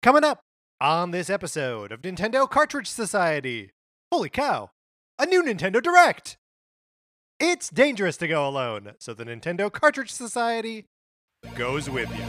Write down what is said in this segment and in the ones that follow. Coming up on this episode of Nintendo Cartridge Society, holy cow, a new Nintendo Direct! It's dangerous to go alone, so the Nintendo Cartridge Society goes with you.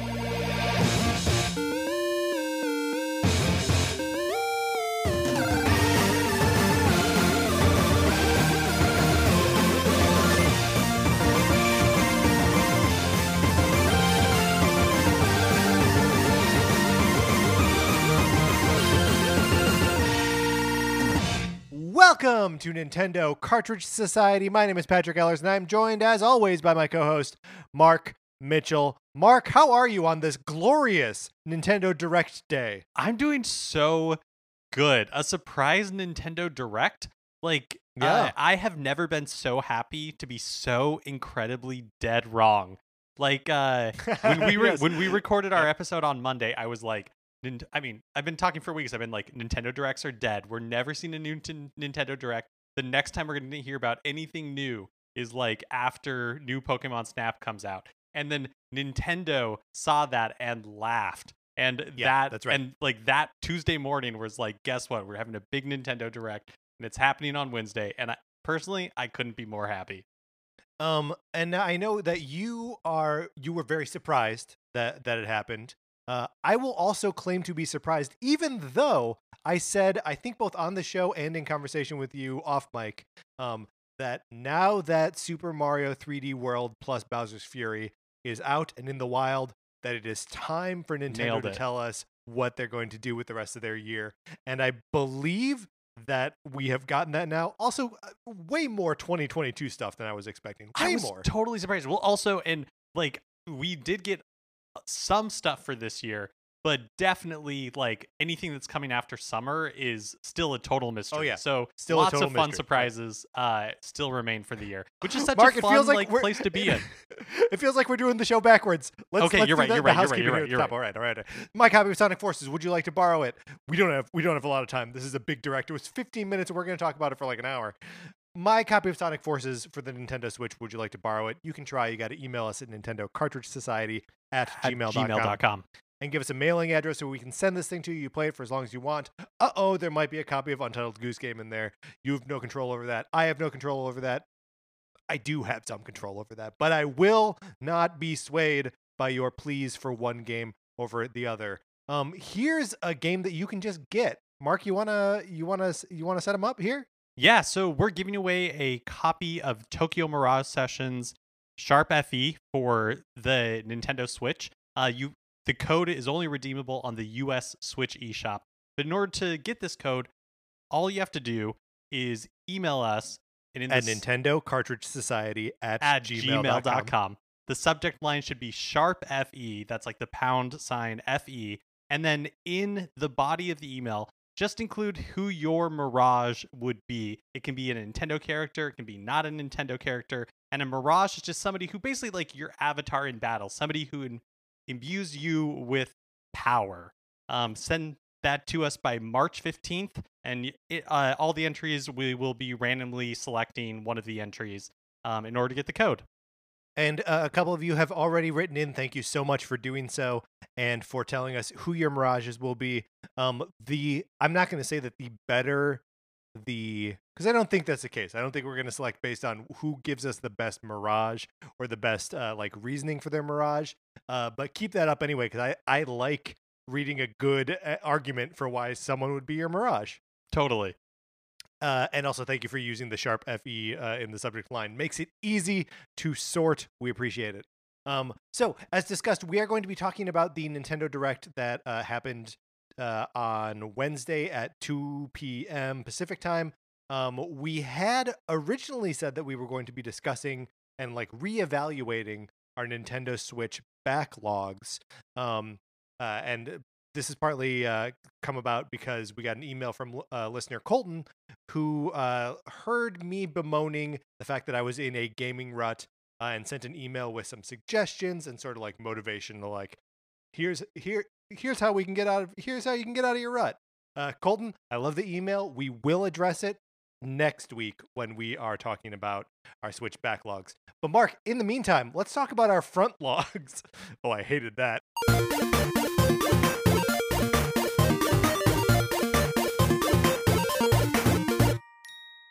Welcome to Nintendo Cartridge Society. My name is Patrick Ellers, and I'm joined, as always, by my co-host, Mark Mitchell. Mark, how are you on this glorious Nintendo Direct day? I'm doing so good. A surprise Nintendo Direct? I have never been so happy to be so incredibly dead wrong. When we recorded our episode on Monday, I was like, I've been talking for weeks. I've been like, Nintendo Directs are dead. We're never seeing a new Nintendo Direct. The next time we're going to hear about anything new is like after new Pokemon Snap comes out. And then Nintendo saw that and laughed. And yeah, that's right. And like that Tuesday morning was like, guess what? We're having a big Nintendo Direct and it's happening on Wednesday. And I personally couldn't be more happy. And I know that you were very surprised that it happened. I will also claim to be surprised, even though I said, I think both on the show and in conversation with you off mic, that now that Super Mario 3D World plus Bowser's Fury is out and in the wild, that it is time for Nintendo to tell us what they're going to do with the rest of their year. And I believe that we have gotten that now. Also, way more 2022 stuff than I was expecting. I was totally surprised. Well, also, and like, we did get some stuff for this year, but definitely like anything that's coming after summer is still a total mystery. Oh yeah, so still lots of fun mystery. Surprises still remain for the year, which is such Mark, a fun like place to be in. It feels like we're doing the show backwards. You're right. All right. My copy of Sonic Forces, would you like to borrow it? We don't have a lot of time. This is a big Direct. It was 15 minutes and we're going to talk about it for like an hour. My copy of Sonic Forces for the Nintendo Switch, would you like to borrow it? You can try. You got to email us at nintendocartridgesociety@gmail.com and give us a mailing address so we can send this thing to you. You play it for as long as you want. Uh-oh, there might be a copy of Untitled Goose Game in there. You have no control over that. I have no control over that. I do have some control over that, but I will not be swayed by your pleas for one game over the other. Here's a game that you can just get. Mark, you wanna set them up here? Yeah, so we're giving away a copy of Tokyo Mirage Sessions Sharp FE for the Nintendo Switch. The code is only redeemable on the US Switch eShop. But in order to get this code, all you have to do is email us at nintendocartridgesociety@gmail.com. The subject line should be Sharp FE. That's like the #FE. And then in the body of the email, just include who your Mirage would be. It can be a Nintendo character. It can be not a Nintendo character. And a Mirage is just somebody who basically like your avatar in battle. Somebody who imbues you with power. Send that to us by March 15th. And all the entries, we will be randomly selecting one of the entries in order to get the code. And a couple of you have already written in. Thank you so much for doing so and for telling us who your Mirages will be. I'm not going to say that the better the... Because I don't think that's the case. I don't think we're going to select based on who gives us the best Mirage or the best reasoning for their Mirage. But keep that up anyway, because I like reading a good argument for why someone would be your Mirage. Totally. And also, thank you for using the Sharp FE in the subject line. Makes it easy to sort. We appreciate it. So, as discussed, we are going to be talking about the Nintendo Direct that happened on Wednesday at 2 p.m. Pacific time. We had originally said that we were going to be discussing and like reevaluating our Nintendo Switch backlogs. And this has partly come about because we got an email from listener Colton, who heard me bemoaning the fact that I was in a gaming rut and sent an email with some suggestions and sort of like motivation to like, here's how we can get out of here's how you can get out of your rut. Colton, I love the email. We will address it next week when we are talking about our Switch backlogs. But Mark, in the meantime, let's talk about our front logs. Oh, I hated that.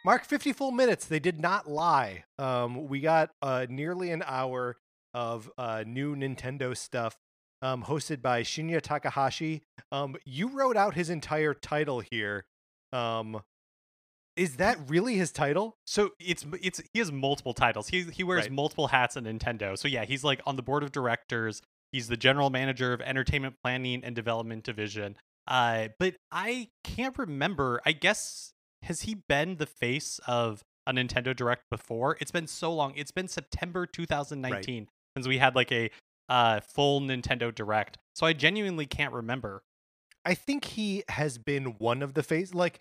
Mark, 50 full minutes. They did not lie. We got nearly an hour of new Nintendo stuff hosted by Shinya Takahashi. You wrote out his entire title here. Is that really his title? So it's he has multiple titles. He wears right. multiple hats at Nintendo. So yeah, he's like on the board of directors. He's the general manager of Entertainment Planning and Development Division. But I can't remember. I guess has he been the face of a Nintendo Direct before? It's been so long. It's been September 2019 right. since we had like a full Nintendo Direct. So I genuinely can't remember. I think he has been one of the face, like,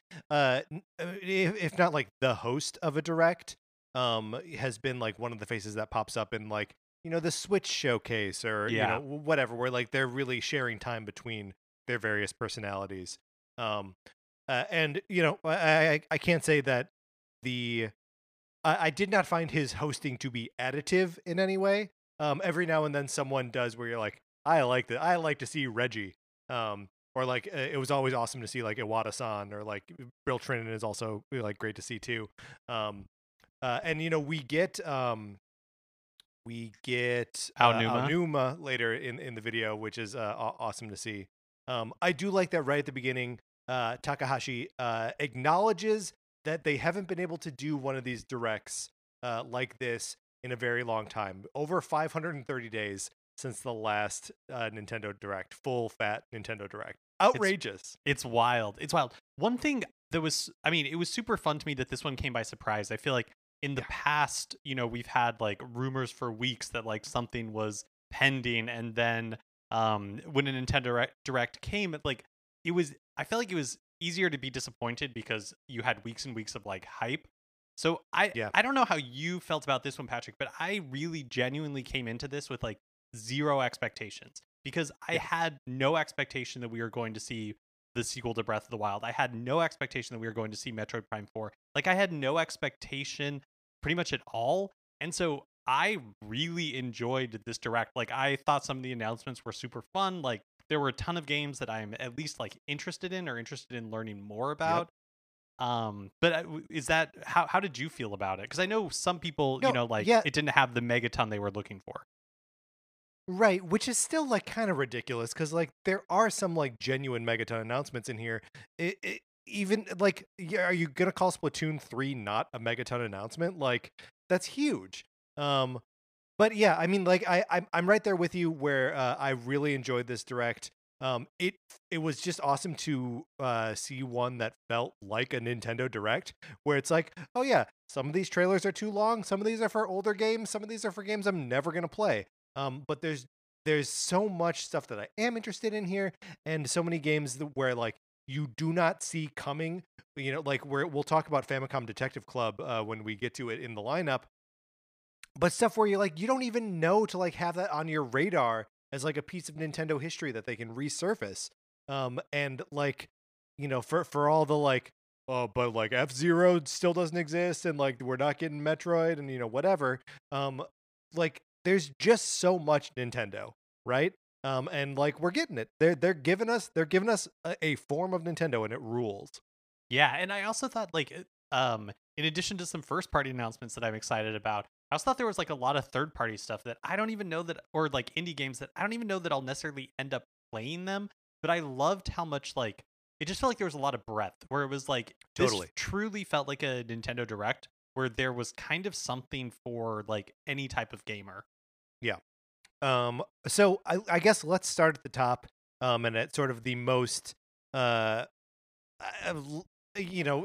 if not like the host of a Direct, has been like one of the faces that pops up in like, you know, the Switch showcase or, yeah. you know, whatever, where like they're really sharing time between their various personalities. And, you know, I can't say that I did not find his hosting to be additive in any way. Every now and then someone does where you're like, I like that. I like to see Reggie. Or like, it was always awesome to see like Iwata-san, or like Bill Trinan is also like great to see too. And you know, we get Aonuma later in the video, which is awesome to see. I do like that right at the beginning, Takahashi acknowledges that they haven't been able to do one of these directs like this in a very long time, over 530 days. Since the last Nintendo Direct, full fat Nintendo Direct. Outrageous. It's wild. It's wild. One thing that was, I mean, it was super fun to me that this one came by surprise. I feel like in the past, you know, we've had like rumors for weeks that like something was pending. And then when a Nintendo Direct came, like it was, I felt like it was easier to be disappointed because you had weeks and weeks of like hype. So I don't know how you felt about this one, Patrick, but I really genuinely came into this with like, zero expectations because I had no expectation that we were going to see the sequel to Breath of the Wild. I had no expectation that we were going to see Metroid Prime 4. Like I had no expectation pretty much at all. And so I really enjoyed this Direct. Like I thought some of the announcements were super fun. Like there were a ton of games that I'm at least like interested in or interested in learning more about. Yep. But is that, how did you feel about it? Cause I know some people, you know, like it didn't have the megaton they were looking for. Right, which is still like kind of ridiculous because like there are some like genuine megaton announcements in here. Even like, are you gonna call Splatoon 3 not a megaton announcement? Like that's huge. But yeah, I mean, like I'm right there with you where I really enjoyed this Direct. It was just awesome to see one that felt like a Nintendo Direct, where it's like, oh yeah, some of these trailers are too long, some of these are for older games, some of these are for games I'm never gonna play. But there's so much stuff that I am interested in here, and so many games where like you do not see coming. You know, like where we'll talk about Famicom Detective Club when we get to it in the lineup. But stuff where you're like you don't even know to like have that on your radar as like a piece of Nintendo history that they can resurface. And like you know for all the like but like F-Zero still doesn't exist, and like we're not getting Metroid, and you know whatever. Like. There's just so much Nintendo, right? And like we're getting it. They're giving us a form of Nintendo, and it rules. Yeah, and I also thought like, in addition to some first party announcements that I'm excited about, I also thought there was like a lot of third party stuff that I don't even know that, or like indie games that I don't even know that I'll necessarily end up playing them. But I loved how much like it just felt like there was a lot of breadth, where it was like totally truly felt like a Nintendo Direct, where there was kind of something for like any type of gamer. Yeah. So I guess let's start at the top, and at sort of the most, you know,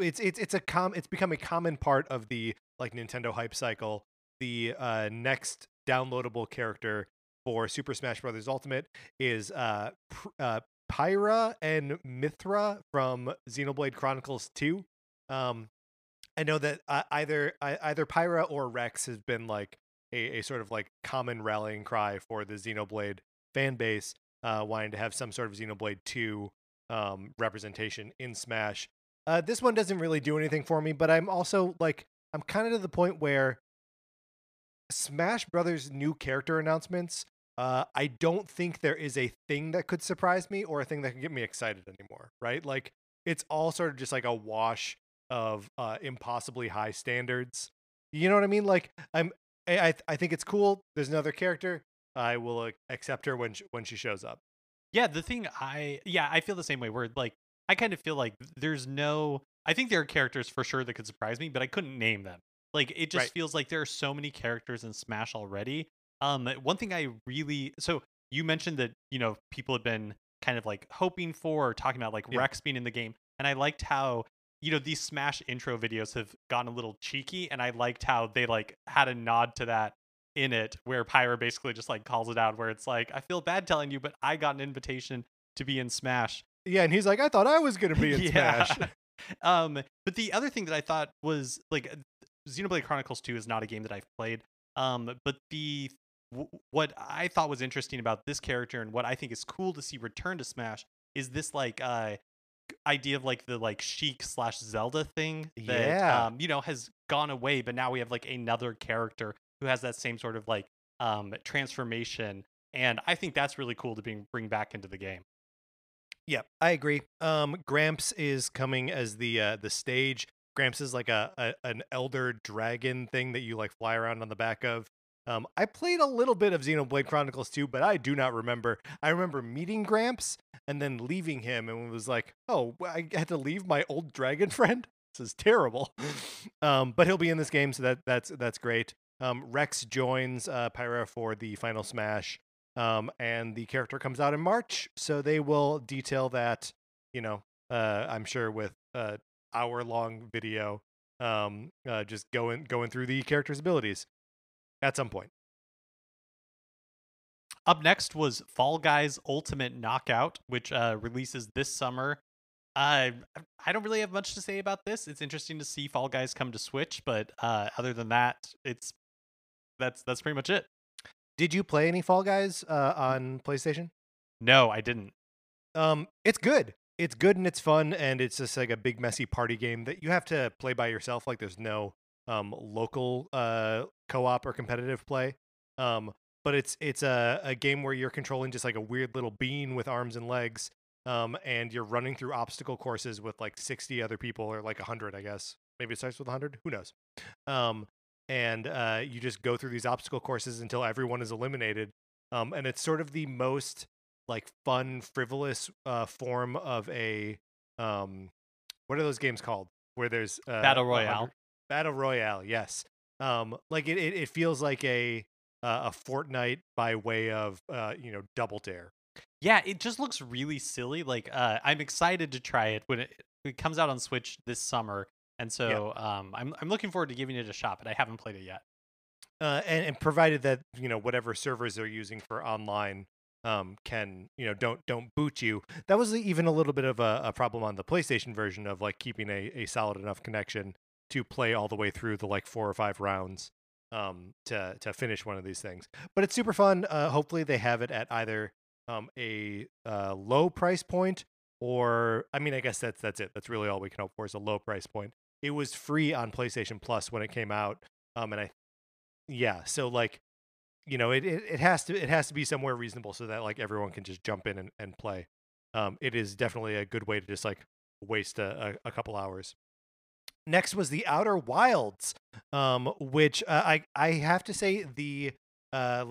it's become a common part of the like Nintendo hype cycle. The next downloadable character for Super Smash Bros. Ultimate is Pyra and Mithra from Xenoblade Chronicles 2. I know that either Pyra or Rex has been like a sort of like common rallying cry for the Xenoblade fan base, wanting to have some sort of Xenoblade 2 representation in Smash. This one doesn't really do anything for me, but I'm also like, I'm kind of to the point where Smash Brothers new character announcements, I don't think there is a thing that could surprise me or a thing that can get me excited anymore, right? Like, it's all sort of just like a wash of impossibly high standards. You know what I mean? Like, I think it's cool. There's another character. I will accept her when she shows up. Yeah, I feel the same way. Where, like, I kind of feel like there's no... I think there are characters for sure that could surprise me, but I couldn't name them. Like, it just feels like there are so many characters in Smash already. One thing I really... So, you mentioned that, you know, people had been kind of, like, hoping for or talking about, like, Rex being in the game. And I liked how, you know, these Smash intro videos have gotten a little cheeky, and I liked how they, like, had a nod to that in it, where Pyra basically just, like, calls it out, where it's like, I feel bad telling you, but I got an invitation to be in Smash. Yeah, and he's like, I thought I was going to be in Smash. But the other thing that I thought was, like, Xenoblade Chronicles 2 is not a game that I've played, but what I thought was interesting about this character and what I think is cool to see return to Smash is this, like, idea of, like, the, like, Sheik/Zelda thing that you know, has gone away, but now we have, like, another character who has that same sort of, like, transformation, and I think that's really cool to bring back into the game. Yeah, I agree. Gramps is coming as the stage. Gramps is like an elder dragon thing that you, like, fly around on the back of. I played a little bit of Xenoblade Chronicles 2, but I do not remember. I remember meeting Gramps and then leaving him, and was like, oh, I had to leave my old dragon friend? This is terrible. But he'll be in this game, so that's great. Rex joins Pyra for the final Smash, and the character comes out in March, so they will detail that, you know, I'm sure with hour-long video, just going through the character's abilities at some point. Up next was Fall Guys Ultimate Knockout, which releases this summer. I don't really have much to say about this. It's interesting to see Fall Guys come to Switch, but other than that, that's pretty much it. Did you play any Fall Guys on PlayStation? No, I didn't. It's good. It's good and it's fun, and it's just like a big messy party game that you have to play by yourself. Like, there's no local co-op or competitive play. But it's a game where you're controlling just like a weird little bean with arms and legs, and you're running through obstacle courses with like 60 other people, or like 100, I guess. Maybe it starts with 100. Who knows? And you just go through these obstacle courses until everyone is eliminated. And it's sort of the most like fun, frivolous form of a what are those games called? Where there's Battle Royale. Battle Royale, yes. Like it feels like a Fortnite by way of you know, Double Dare. Yeah, it just looks really silly. Like I'm excited to try it when it comes out on Switch this summer. And so I'm looking forward to giving it a shot, but I haven't played it yet. And provided that, you know, whatever servers they're using for online can, you know, don't boot you. That was even a little bit of a problem on the PlayStation version of like keeping a solid enough connection to play all the way through the like 4 or 5 rounds to finish one of these things. But it's super fun. Hopefully they have it at either a low price point, or I mean, I guess that's it. That's really all we can hope for is a low price point. It was free on PlayStation Plus when it came out, so like, you know, it has to be somewhere reasonable so that like everyone can just jump in and play. It is definitely a good way to just like waste a couple hours. Next was the Outer Wilds, which I have to say the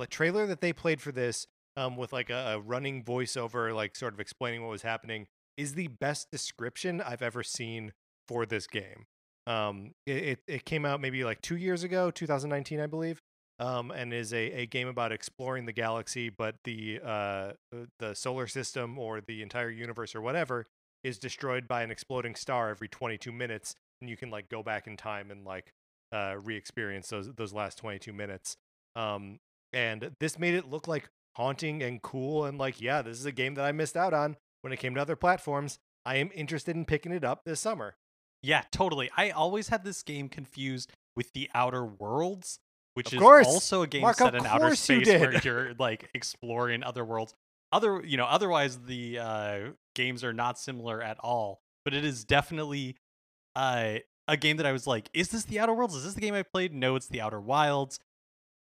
trailer that they played for this with like a running voiceover, like sort of explaining what was happening, is the best description I've ever seen for this game. It came out maybe like 2 years ago, 2019, I believe, and is a game about exploring the galaxy, but the solar system or the entire universe or whatever is destroyed by an exploding star every 22 minutes, and you can like go back in time and like re-experience those last 22 minutes. And this made it look like haunting and cool, and like, yeah, this is a game that I missed out on when it came to other platforms. I am interested in picking it up this summer. Yeah, totally. I always had this game confused with The Outer Worlds, which is also a game set in outer space where you're like exploring other worlds. You know, otherwise the games are not similar at all. But it is definitely a game that I was like, is this The Outer Worlds? Is this the game I played? No, it's The Outer Wilds.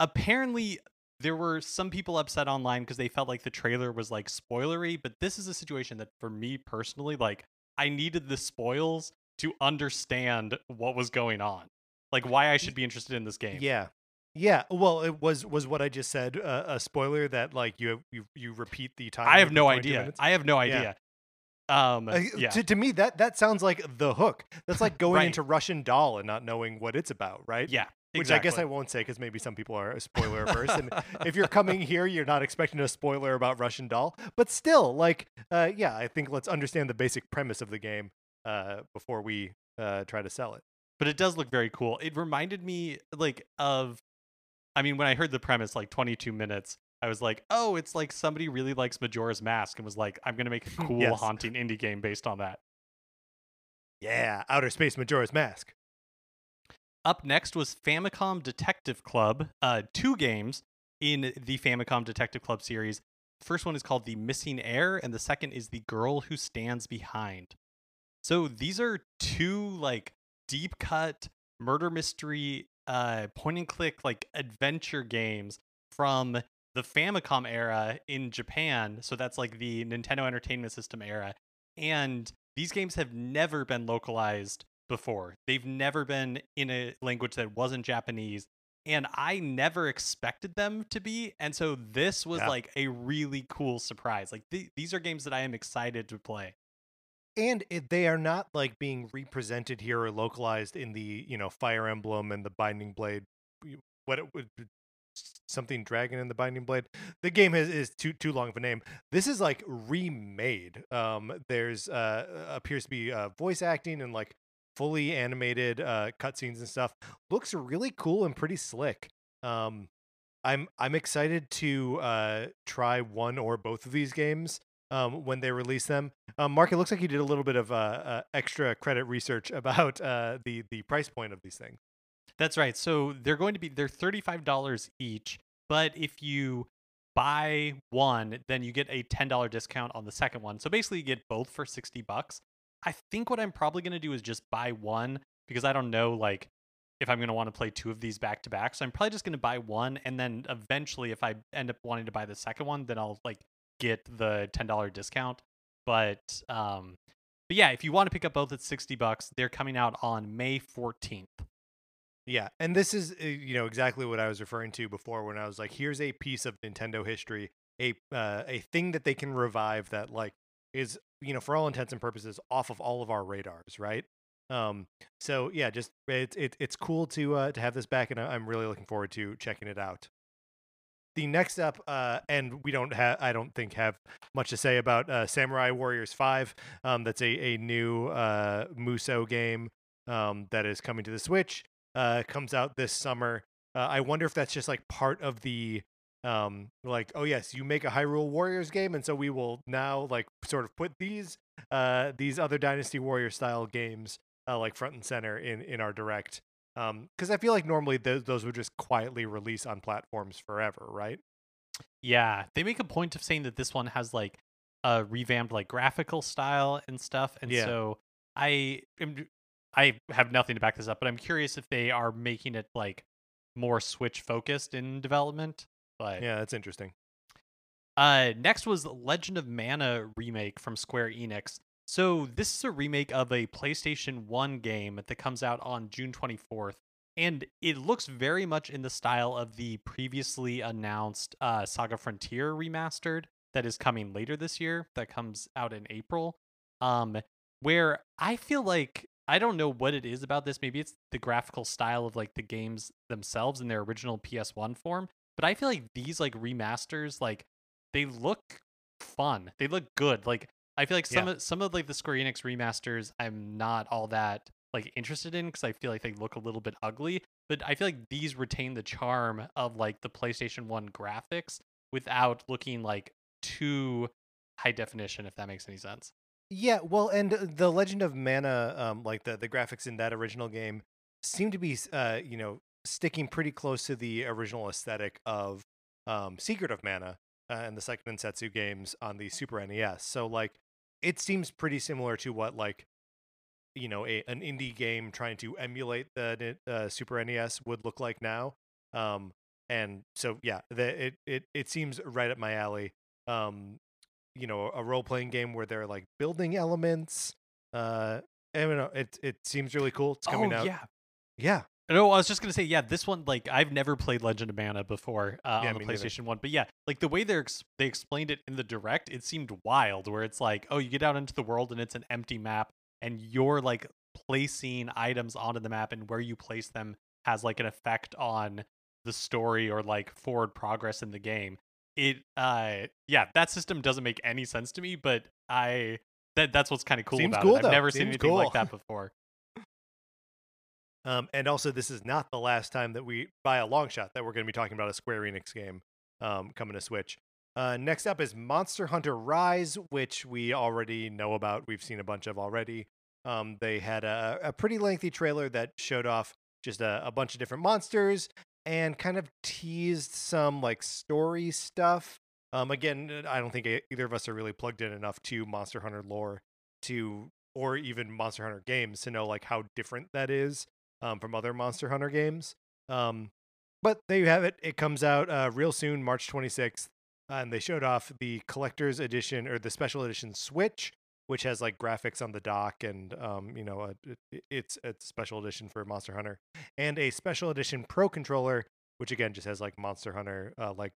Apparently, there were some people upset online because they felt like the trailer was like spoilery. But this is a situation that for me personally, like, I needed the spoils to understand what was going on, like why I should be interested in this game. Yeah. Yeah, well, it was what I just said, a spoiler that like you repeat the time. I have no idea. Minutes? I have no idea. Yeah. To me, that sounds like the hook. That's like going right into Russian Doll and not knowing what it's about, right? Yeah, exactly. Which I guess I won't say because maybe some people are spoiler averse. And if you're coming here, you're not expecting a spoiler about Russian Doll. But still, like, yeah, I think let's understand the basic premise of the game before we try to sell it. But it does look very cool. It reminded me like of... I mean, when I heard the premise, like 22 minutes, I was like, oh, it's like somebody really likes Majora's Mask and was like, I'm going to make a cool, yes, haunting indie game based on that. Yeah, Outer Space Majora's Mask. Up next was Famicom Detective Club. Two games in the Famicom Detective Club series. The first one is called The Missing Heir, and the second is The Girl Who Stands Behind. So these are two like deep cut murder mystery point and click like adventure games from the Famicom era in Japan. So that's like the Nintendo Entertainment System era. And these games have never been localized before. They've never been in a language that wasn't Japanese. And I never expected them to be. And so this was like a really cool surprise. Like these are games that I am excited to play. And they are not like being represented here or localized in the, you know, Fire Emblem and the Binding Blade. What it would, something Dragon and the Binding Blade. The game is too long of a name. This is like remade. There's appears to be voice acting and like fully animated cutscenes and stuff. Looks really cool and pretty slick. I'm excited to try one or both of these games when they release them. Mark, it looks like you did a little bit of extra credit research about the price point of these things. That's right. So they're $35 each, but if you buy one, then you get a $10 discount on the second one. So basically you get both for $60. I think what I'm probably going to do is just buy one because I don't know like if I'm going to want to play two of these back to back. So I'm probably just going to buy one, and then eventually if I end up wanting to buy the second one, then I'll like get the $10 discount. But yeah, if you want to pick up both at $60, they're coming out on May 14th. Yeah, and this is, you know, exactly what I was referring to before when I was like, here's a piece of Nintendo history, a thing that they can revive that like is, you know, for all intents and purposes off of all of our radars, right? So yeah, just it's cool to have this back, and I'm really looking forward to checking it out. The next up, and we don't have, I don't think have much to say about Samurai Warriors 5. That's a new Musou game that is coming to the Switch. Comes out this summer. I wonder if that's just like part of the like, oh yes, you make a Hyrule Warriors game, and so we will now like sort of put these other Dynasty Warrior style games like front and center in our Direct. Because I feel like normally those would just quietly release on platforms forever, right? Yeah, they make a point of saying that this one has like a revamped like graphical style and stuff, and so I have nothing to back this up, but I'm curious if they are making it like more Switch focused in development. But yeah, that's interesting. Next was Legend of Mana remake from Square Enix. So this is a remake of a PlayStation 1 game that comes out on June 24th, and it looks very much in the style of the previously announced Saga Frontier Remastered that is coming later this year, that comes out in April, where I feel like, I don't know what it is about this, maybe it's the graphical style of like the games themselves in their original PS1 form, but I feel like these like remasters, like they look fun, they look good, like I feel like some of like the Square Enix remasters I'm not all that like interested in because I feel like they look a little bit ugly, but I feel like these retain the charm of like the PlayStation 1 graphics without looking like too high definition, if that makes any sense. Yeah, well, and the Legend of Mana, like the graphics in that original game seem to be, you know, sticking pretty close to the original aesthetic of Secret of Mana and the Seiken Densetsu games on the Super NES. So like, it seems pretty similar to what, like, you know, an indie game trying to emulate the Super NES would look like now. And so, yeah, it seems right up my alley. You know, a role-playing game where they're, like, building elements I don't know. It seems really cool. It's coming out. Yeah. No, I was just gonna say, yeah, this one, like, I've never played Legend of Mana before on the PlayStation 1, but yeah, like the way they explained it in the Direct, it seemed wild. Where it's like, oh, you get out into the world and it's an empty map, and you're like placing items onto the map, and where you place them has like an effect on the story or like forward progress in the game. That system doesn't make any sense to me, but that's what's kind of cool about it. I've never seen anything like that before. And also, this is not the last time that we, by a long shot, that we're going to be talking about a Square Enix game coming to Switch. Next up is Monster Hunter Rise, which we already know about. We've seen a bunch of already. They had a pretty lengthy trailer that showed off just a bunch of different monsters and kind of teased some like story stuff. Again, I don't think either of us are really plugged in enough to Monster Hunter lore or even Monster Hunter games to know like how different that is from other Monster Hunter games. But there you have it. It comes out real soon, March 26th. And they showed off the collector's edition or the special edition Switch, which has like graphics on the dock and, it's a special edition for Monster Hunter, and a special edition Pro Controller, which again just has like Monster Hunter, like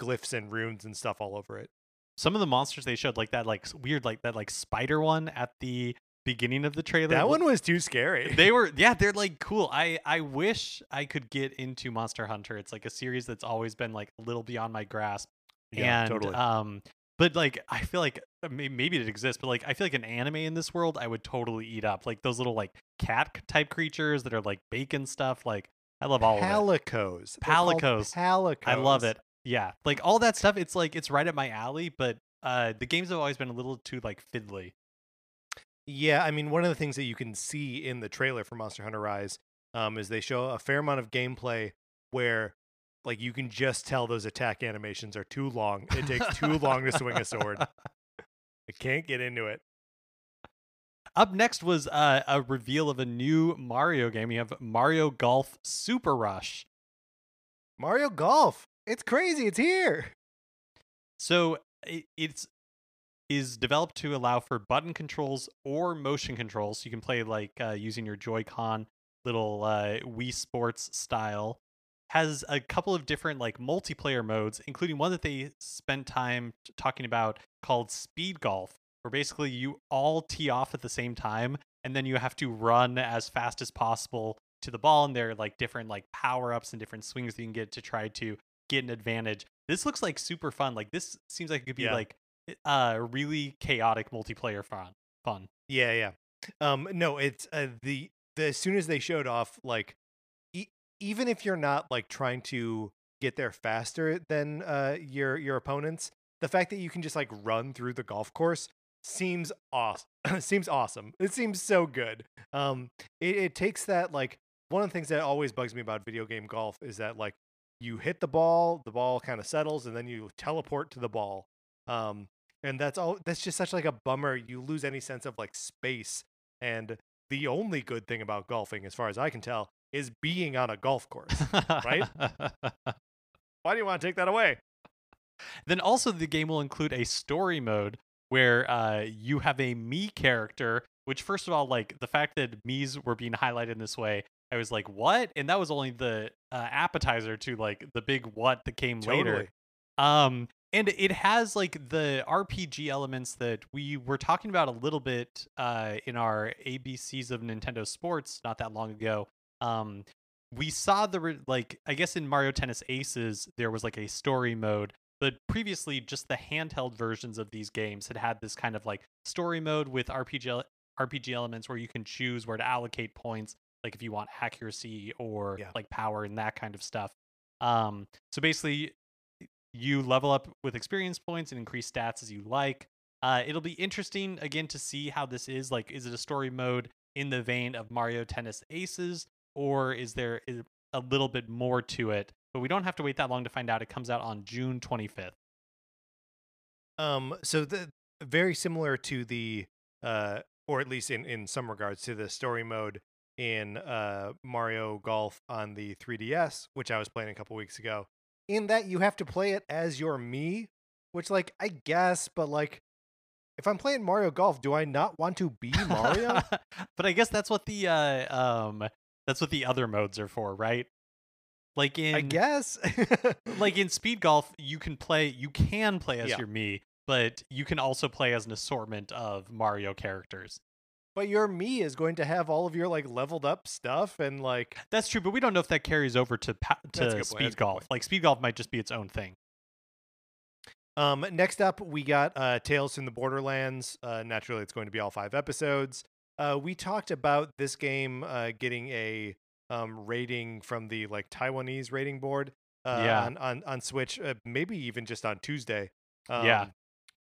glyphs and runes and stuff all over it. Some of the monsters they showed, like that, like weird, like that, like spider one at the beginning of the trailer. That one was too scary. They're like cool. I wish I could get into Monster Hunter. It's like a series that's always been like a little beyond my grasp. Yeah, and totally. But like, I feel like maybe it exists, but like, I feel like an anime in this world, I would totally eat up. Like those little like cat type creatures that are like bacon stuff. Like I love all Palicos. Of it. Palicos. I love it. Yeah. Like all that stuff. It's like, it's right up my alley, but the games have always been a little too like fiddly. Yeah. I mean, one of the things that you can see in the trailer for Monster Hunter Rise is they show a fair amount of gameplay where like you can just tell those attack animations are too long. It takes too long to swing a sword. I can't get into it. Up next was a reveal of a new Mario game. You have Mario Golf Super Rush. Mario Golf. It's crazy. It's here. So it is developed to allow for button controls or motion controls. So you can play like using your Joy-Con, little Wii Sports style. Has a couple of different like multiplayer modes, including one that they spent time talking about called Speed Golf, where basically you all tee off at the same time and then you have to run as fast as possible to the ball, and there are like different like power-ups and different swings that you can get to try to get an advantage. This looks like super fun. Like this seems like it could be like really chaotic multiplayer fun. No, it's as soon as they showed off, like even if you're not like trying to get there faster than your opponents, the fact that you can just like run through the golf course seems awesome. It seems so good. It takes that, like, one of the things that always bugs me about video game golf is that like you hit the ball kind of settles, and then you teleport to the ball. And that's just such like a bummer. You lose any sense of like space. And the only good thing about golfing, as far as I can tell, is being on a golf course, right? Why do you want to take that away? Then also the game will include a story mode where you have a Mii character, which first of all, like the fact that Miis were being highlighted in this way, I was like, what? And that was only the appetizer to like the big what that came later. And it has like the RPG elements that we were talking about a little bit in our ABCs of Nintendo Sports not that long ago. We saw I guess in Mario Tennis Aces there was like a story mode, but previously just the handheld versions of these games had this kind of like story mode with RPG elements where you can choose where to allocate points, like if you want accuracy or like power and that kind of stuff. So basically you level up with experience points and increase stats as you like. It'll be interesting again to see how this is. Like, is it a story mode in the vein of Mario Tennis Aces? Or is there a little bit more to it? But we don't have to wait that long to find out. It comes out on June 25th. So very similar to the, or at least in some regards to the story mode in Mario Golf on the 3DS, which I was playing a couple weeks ago, in that you have to play it as your Mii, which, like, I guess, but like, if I'm playing Mario Golf, do I not want to be Mario? But I guess that's what the other modes are for, right? Like in, I guess, like in Speed Golf, you can play as your Mii, but you can also play as an assortment of Mario characters. But your Mii is going to have all of your like leveled up stuff and like. That's true, but we don't know if that carries over to Speed Golf. Like Speed Golf might just be its own thing. Next up, we got Tales from the Borderlands. Naturally, it's going to be all 5 episodes. We talked about this game getting a rating from the like Taiwanese rating board on Switch, maybe even just on Tuesday.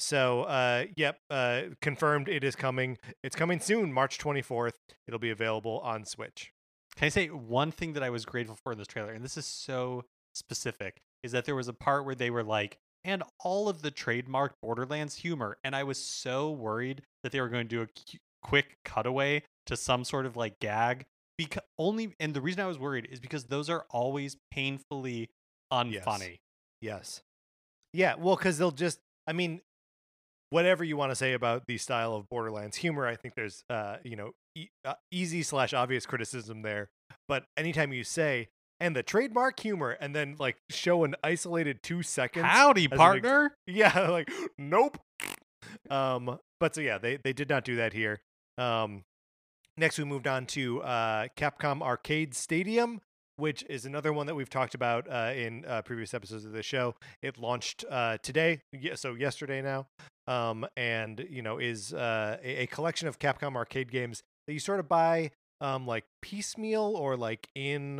So confirmed it is coming. It's coming soon, March 24th. It'll be available on Switch. Can I say one thing that I was grateful for in this trailer, and this is so specific, is that there was a part where they were like, and all of the trademarked Borderlands humor. And I was so worried that they were going to do a quick cutaway to some sort of like gag. And the reason I was worried is because those are always painfully unfunny. Yes. Yeah, well, because they'll just, I mean, whatever you want to say about the style of Borderlands humor, I think there's, easy/obvious criticism there. But anytime you say, and the trademark humor, and then like show an isolated 2 seconds. Howdy, partner. Like nope. But so yeah, they did not do that here. Next we moved on to Capcom Arcade Stadium, which is another one that we've talked about in previous episodes of the show. It launched today, so yesterday now, and you know is a collection of Capcom arcade games that you sort of buy. Like piecemeal or like in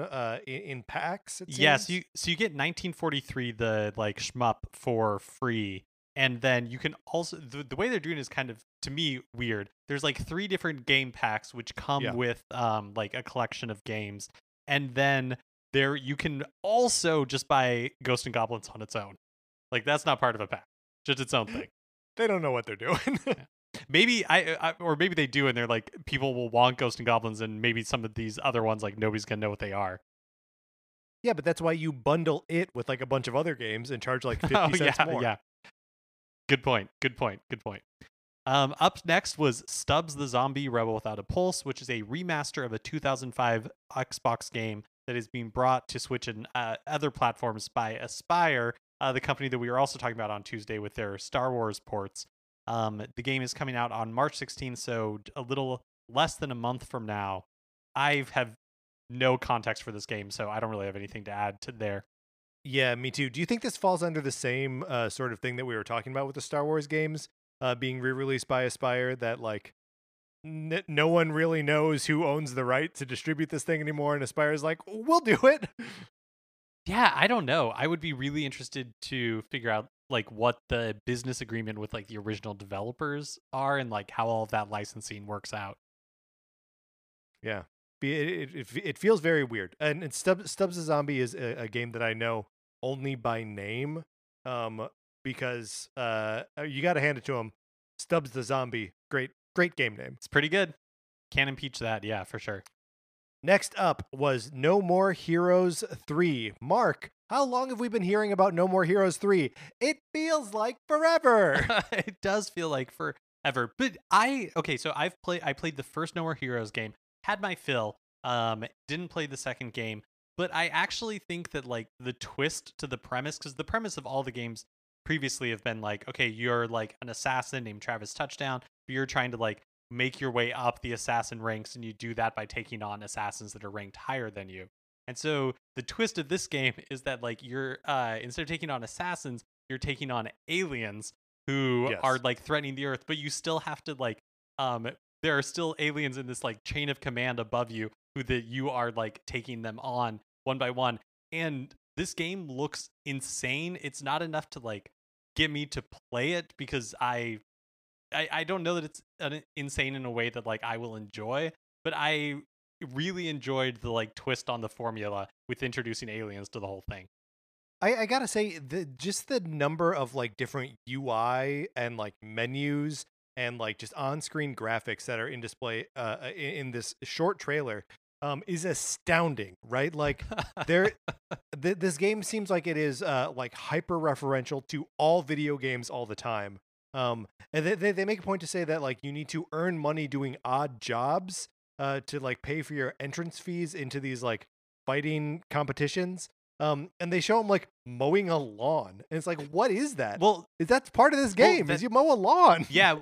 packs. So you get 1943 the like shmup for free, and then you can also the way they're doing it is kind of to me weird. There's like 3 different game packs which come with like a collection of games, and then there you can also just buy Ghosts and Goblins on its own. Like that's not part of a pack, just its own thing. They don't know what they're doing. Maybe maybe they do, and they're like people will want Ghosts and Goblins, and maybe some of these other ones like nobody's gonna know what they are. Yeah, but that's why you bundle it with like a bunch of other games and charge like 50 cents more. Yeah, good point. Up next was Stubbs the Zombie Rebel Without a Pulse, which is a remaster of a 2005 Xbox game that is being brought to Switch and other platforms by Aspire, the company that we were also talking about on Tuesday with their Star Wars ports. The game is coming out on March 16th, so a little less than a month from now. I have no context for this game, so I don't really have anything to add to there. Yeah, me too. Do you think this falls under the same sort of thing that we were talking about with the Star Wars games being re-released by Aspire, that like no one really knows who owns the right to distribute this thing anymore, and Aspire's like, we'll do it? Yeah, I don't know. I would be really interested to figure out like what the business agreement with like the original developers are and like how all of that licensing works out. Yeah, it feels very weird. And Stubbs the Zombie is a game that I know only by name, because you got to hand it to him. Stubbs the Zombie, great game name. It's pretty good. Can't impeach that. Yeah, for sure. Next up was No More Heroes 3. Mark, how long have we been hearing about No More Heroes 3? It feels like forever. It does feel like forever. But I played the first No More Heroes game, had my fill, didn't play the second game, but I actually think that like the twist to the premise, because the premise of all the games previously have been like, okay, you're like an assassin named Travis Touchdown, but you're trying to like make your way up the assassin ranks, and you do that by taking on assassins that are ranked higher than you. And so the twist of this game is that like you're instead of taking on assassins, you're taking on aliens who are like threatening the earth, but you still have to like there are still aliens in this like chain of command above you who that you are like taking them on one by one. And this game looks insane. It's not enough to like get me to play it because I don't know that it's insane in a way that like I will enjoy, but I really enjoyed the like twist on the formula with introducing aliens to the whole thing. I gotta say, the number of like different UI and like menus and like just on-screen graphics that are in display in this short trailer is astounding, right? Like this game seems like it is like hyper-referential to all video games all the time. And they make a point to say that, like, you need to earn money doing odd jobs to, like, pay for your entrance fees into these, like, fighting competitions. And they show them, like, mowing a lawn. And it's like, what is that? Well, that's part of this game, is you mow a lawn. Yeah.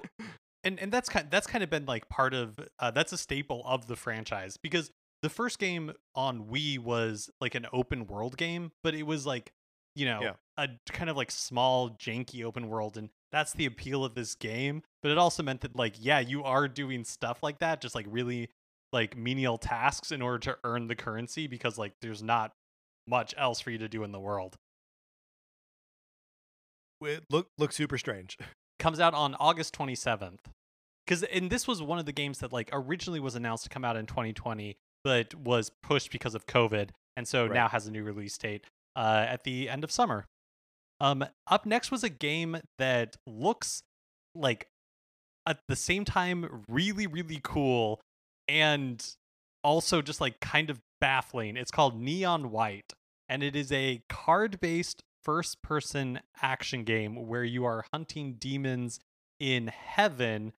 And that's kind of been, like, part of, that's a staple of the franchise. Because the first game on Wii was, like, an open world game. But it was, like, you know, a kind of, like, small, janky open world. And that's the appeal of this game. But it also meant that, like, yeah, you are doing stuff like that. Just, like, really, like, menial tasks in order to earn the currency. Because, like, there's not much else for you to do in the world. It looks super strange. Comes out on August 27th. And this was one of the games that, like, originally was announced to come out in 2020, but was pushed because of COVID, and so now has a new release date at the end of summer. Up next was a game that looks, like, at the same time really, really cool, and also just, like, kind of baffling. It's called Neon White, and it is a card-based first-person action game where you are hunting demons in heaven.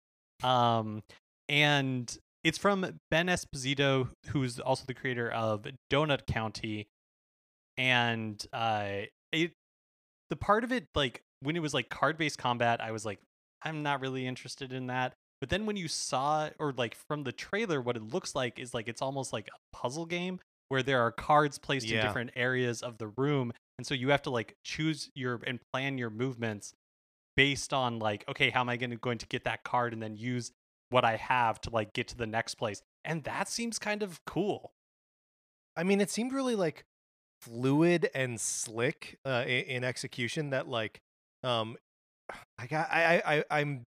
And it's from Ben Esposito, who's also the creator of Donut County. And the part of it, like, when it was, like, card-based combat, I was like, I'm not really interested in that. But then when you saw, or, like, from the trailer, what it looks like is, like, it's almost like a puzzle game where there are cards placed in different areas of the room. And so you have to, like, choose and plan your movements based on, like, okay, how am I going to get that card and then use what I have to, like, get to the next place. And that seems kind of cool. I mean, it seemed really, like, fluid and slick in execution that, like, I'm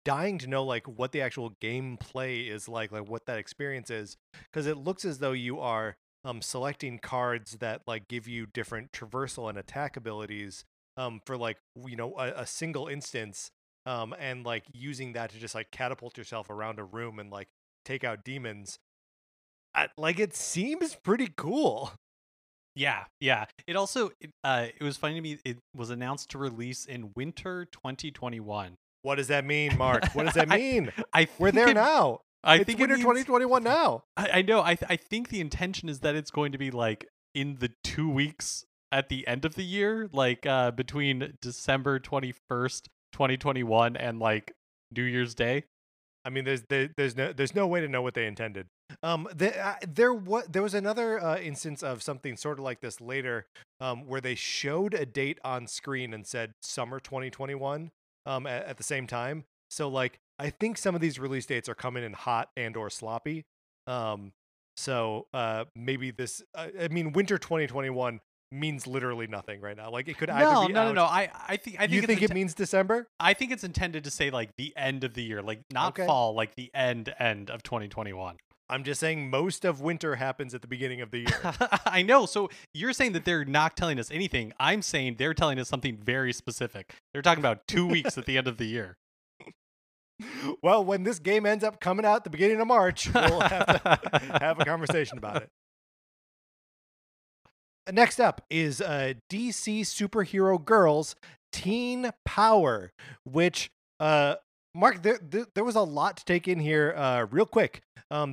dying to know, like, what the actual gameplay is like what that experience is, because it looks as though you are selecting cards that, like, give you different traversal and attack abilities for, like, you know, a single instance, and, like, using that to just, like, catapult yourself around a room and, like, take out demons. Like, it seems pretty cool. Yeah. It also, it was funny to me, it was announced to release in winter 2021. What does that mean, Mark? What does that mean? We're there now. I think winter 2021 now. I know. I think the intention is that it's going to be, like, in the 2 weeks at the end of the year, like, between December 21st, 2021 and, like, New Year's Day. I mean, there's no way to know what they intended. There was another instance of something sort of like this later, where they showed a date on screen and said summer 2021 at the same time. So, like, I think some of these release dates are coming in hot and or sloppy. Maybe this. I mean, winter 2021 means literally nothing right now. Like, it could either be no. I think you think it means December. I think it's intended to say, like, the end of the year, like, not fall, like the end of 2021. I'm just saying most of winter happens at the beginning of the year. I know. So you're saying that they're not telling us anything. I'm saying they're telling us something very specific. They're talking about 2 weeks at the end of the year. Well, when this game ends up coming out at the beginning of March, we'll have to have a conversation about it. Next up is DC Superhero Girls Teen Power, which, Mark, there was a lot to take in here real quick.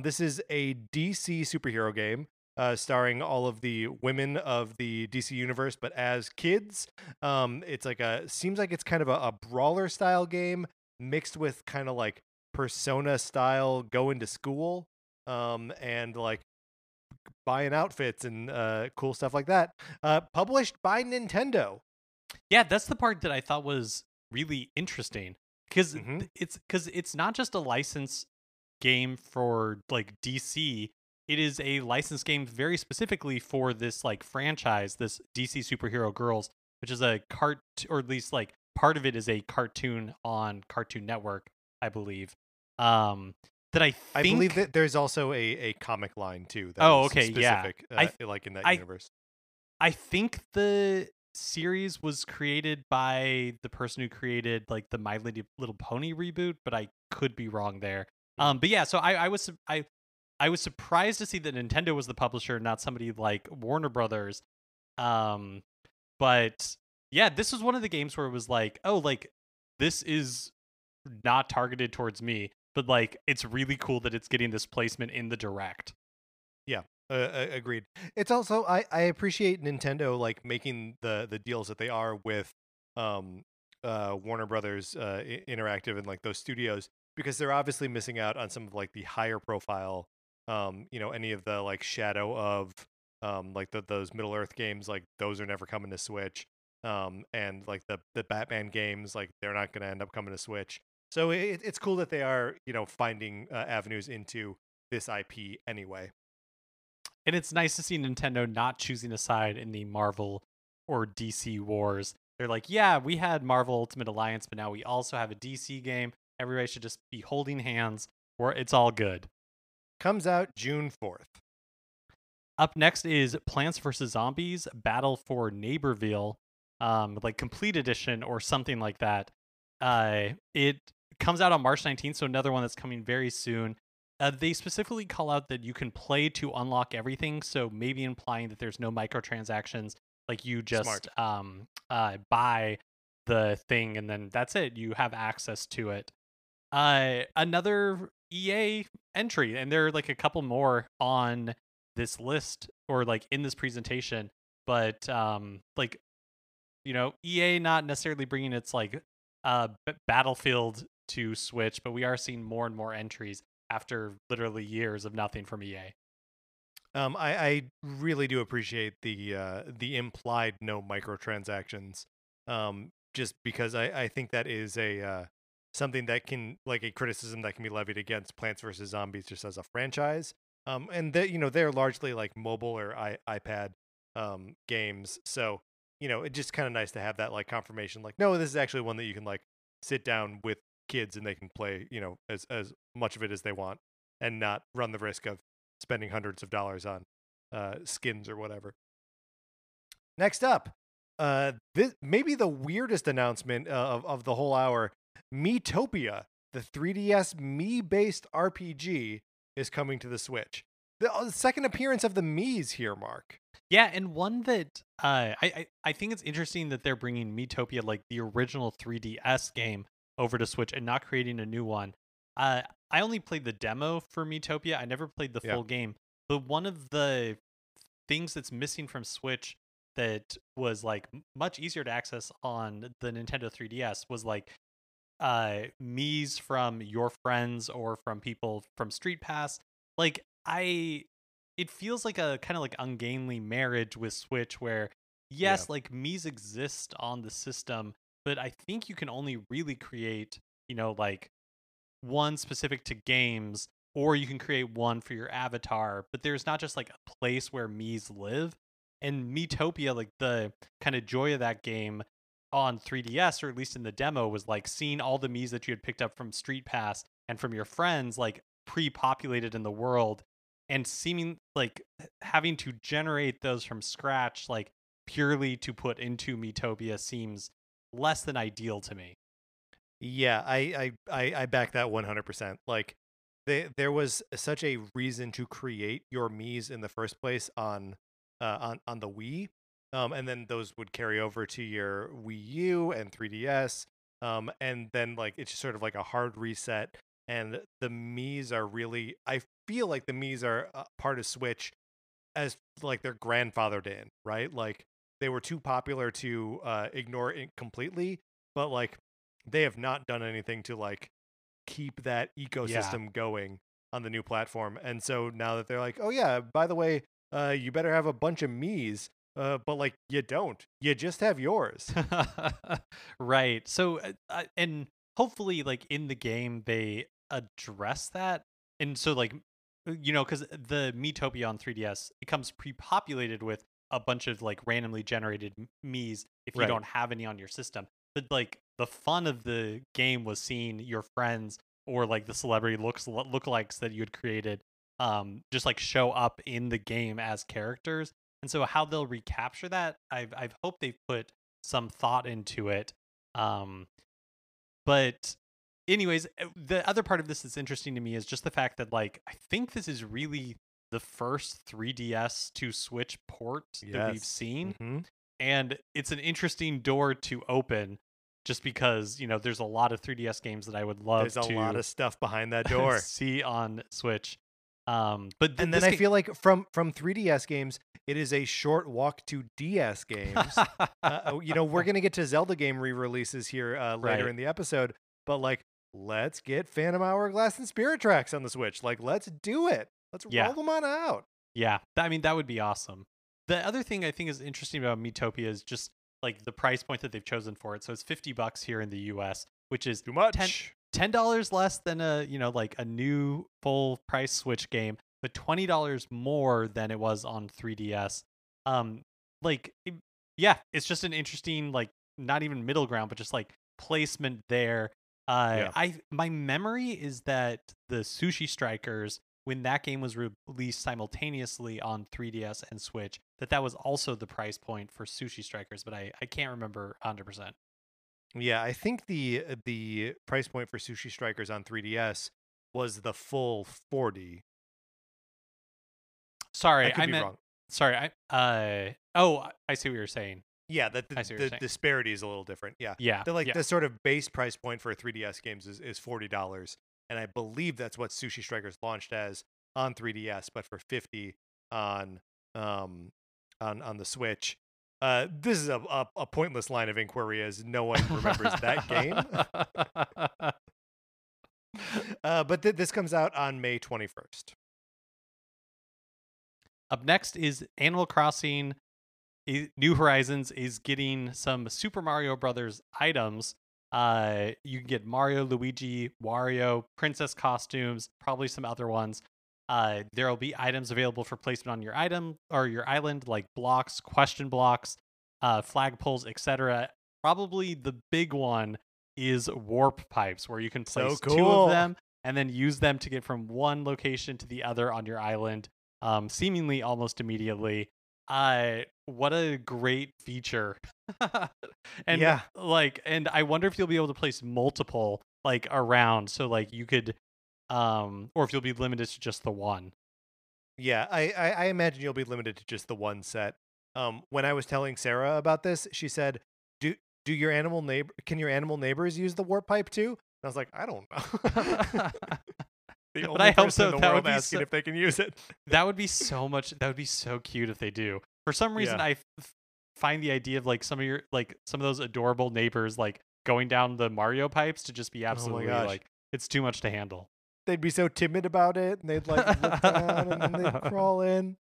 This is a DC superhero game starring all of the women of the DC universe, but as kids. It's like seems like it's kind of a brawler style game mixed with kind of like Persona style going to school and like buying outfits and cool stuff like that. Published by Nintendo. Yeah, that's the part that I thought was really interesting, because it's not just a licensed game for like DC. It is a licensed game very specifically for this like franchise, this DC Superhero Girls, which is a or at least like part of it is a cartoon on Cartoon Network, I believe. That I believe that there's also a comic line too. That specific, yeah. Like in that universe. I think the series was created by the person who created like the My Little Pony reboot, but I could be wrong there. But yeah, so I was surprised to see that Nintendo was the publisher, not somebody like Warner Brothers. But yeah, this was one of the games where it was like, oh, like this is not targeted towards me, but like it's really cool that it's getting this placement in the Direct. Yeah. Agreed. It's also I appreciate Nintendo like making the deals that they are with Warner Brothers Interactive and like those studios, because they're obviously missing out on some of like the higher profile any of the like shadow of like those Middle Earth games, like those are never coming to Switch, and like the Batman games, like they're not going to end up coming to Switch. So it's cool that they are finding avenues into this IP anyway. And it's nice to see Nintendo not choosing a side in the Marvel or DC wars. They're like, yeah, we had Marvel Ultimate Alliance, but now we also have a DC game. Everybody should just be holding hands, or it's all good. Comes out June 4th. Up next is Plants vs. Zombies Battle for Neighborville, like Complete Edition or something like that. It comes out on March 19th, so another one that's coming very soon. They specifically call out that you can play to unlock everything, so maybe implying that there's no microtransactions. Like you just buy the thing and then that's it. You have access to it. Another EA entry, and there are like a couple more on this list or like in this presentation, but EA not necessarily bringing its like Battlefield to Switch, but we are seeing more and more entries after literally years of nothing from EA. I really do appreciate the implied no microtransactions, just because I think that is something that can, like, a criticism that can be levied against Plants vs. Zombies just as a franchise. And they, they're largely like mobile or iPad games, so it's just kind of nice to have that like confirmation, like, no, this is actually one that you can like sit down with kids and they can play as much of it as they want and not run the risk of spending hundreds of dollars on skins or whatever. Next up, this maybe the weirdest announcement of the whole hour. Miitopia, the 3DS Mii-based RPG, is coming to the Switch. The second appearance of the Miis here, Mark. Yeah, and one that I think it's interesting that they're bringing Miitopia, like the original 3DS game, over to Switch and not creating a new one. I only played the demo for Miitopia. I never played the full game. But one of the things that's missing from Switch that was like much easier to access on the Nintendo 3DS was like Miis from your friends or from people from Street Pass. Like it feels like a kind of like ungainly marriage with Switch where like Miis exist on the system, but I think you can only really create, like one specific to games, or you can create one for your avatar, but there's not just like a place where Miis live. And Miitopia, like the kind of joy of that game on 3DS, or at least in the demo, was like seeing all the Miis that you had picked up from Street Pass and from your friends, like pre-populated in the world, and seeming like having to generate those from scratch, like purely to put into Miitopia, seems less than ideal to me. Yeah, I back that 100%. Like there was such a reason to create your Miis in the first place on the Wii, and then those would carry over to your Wii U and 3DS, and then like it's just sort of like a hard reset. And the Miis are really, I feel like the Miis are part of Switch as like they're grandfathered in, right? Like they were too popular to ignore it completely, but like they have not done anything to like keep that ecosystem going on the new platform. And so now that they're like, oh yeah, by the way, you better have a bunch of Miis, but like you don't, you just have yours. Right. So, and hopefully like in the game, they address that. And so like, cause the Miitopia on 3DS, it comes pre-populated with a bunch of like randomly generated Miis if you don't have any on your system. But like the fun of the game was seeing your friends or like the celebrity lookalikes that you had created just like show up in the game as characters. And so how they'll recapture that, I've hoped they've put some thought into it. But anyways, the other part of this that's interesting to me is just the fact that like I think this is really the first 3DS to Switch port that we've seen. Mm-hmm. And it's an interesting door to open just because, you know, there's a lot of 3DS games that I would love to... There's a lot of stuff behind that door. ...see on Switch. But and then I feel like from 3DS games, it is a short walk to DS games. You know, we're going to get to Zelda game re-releases here later in the episode, but like, let's get Phantom Hourglass and Spirit Tracks on the Switch. Like, let's do it. Let's roll them on out. Yeah. I mean, that would be awesome. The other thing I think is interesting about Miitopia is just like the price point that they've chosen for it. So it's $50 here in the US, which is too much. $10 less than a, you know, like a new full price Switch game, but $20 more than it was on 3DS. It's just an interesting, like, not even middle ground, but just like placement there. My memory is that the Sushi Strikers, when that game was released simultaneously on 3DS and Switch, that was also the price point for Sushi Strikers, but I can't remember 100%. Yeah, I think the price point for Sushi Strikers on 3DS was the full $40. Sorry, I meant wrong. Sorry, I see what you're saying. Yeah, that the disparity is a little different. Yeah. Yeah. The sort of base price point for 3DS games is $40. And I believe that's what Sushi Strikers launched as on 3DS, but for $50 on the Switch. This is a pointless line of inquiry, as no one remembers that game. But this comes out on May 21st. Up next is Animal Crossing New Horizons is getting some Super Mario Brothers items. You can get Mario, Luigi, Wario, princess costumes, probably some other ones. There'll be items available for placement on your item or your island, like blocks, question blocks, flagpoles, etc. Probably the big one is warp pipes, where you can place two of them and then use them to get from one location to the other on your island, seemingly almost immediately. What a great feature. And and I wonder if you'll be able to place multiple like around, so like you could or if you'll be limited to just the one. Yeah, I imagine you'll be limited to just the one set. When I was telling Sarah about this, she said, can your animal neighbors use the warp pipe too? And I was like, I don't know. The only person in the world asking if they can use it. That would be so much. That would be so cute if they do. For some reason, I find the idea of like some of those adorable neighbors like going down the Mario pipes to just be absolutely like, it's too much to handle. They'd be so timid about it, and they'd like look down and then they'd crawl in.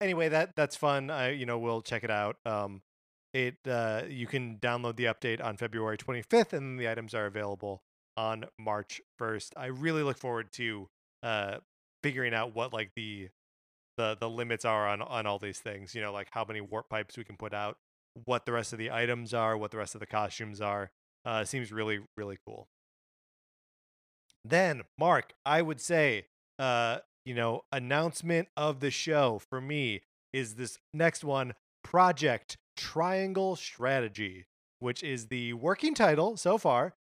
Anyway, that's fun. We'll check it out. You can download the update on February 25th, and the items are available on March 1st. I really look forward to figuring out what like the limits are on all these things, you know, like how many warp pipes we can put out, what the rest of the items are, what the rest of the costumes are. Seems really, really cool. Then, Mark, I would say, announcement of the show for me is this next one, Project Triangle Strategy, which is the working title so far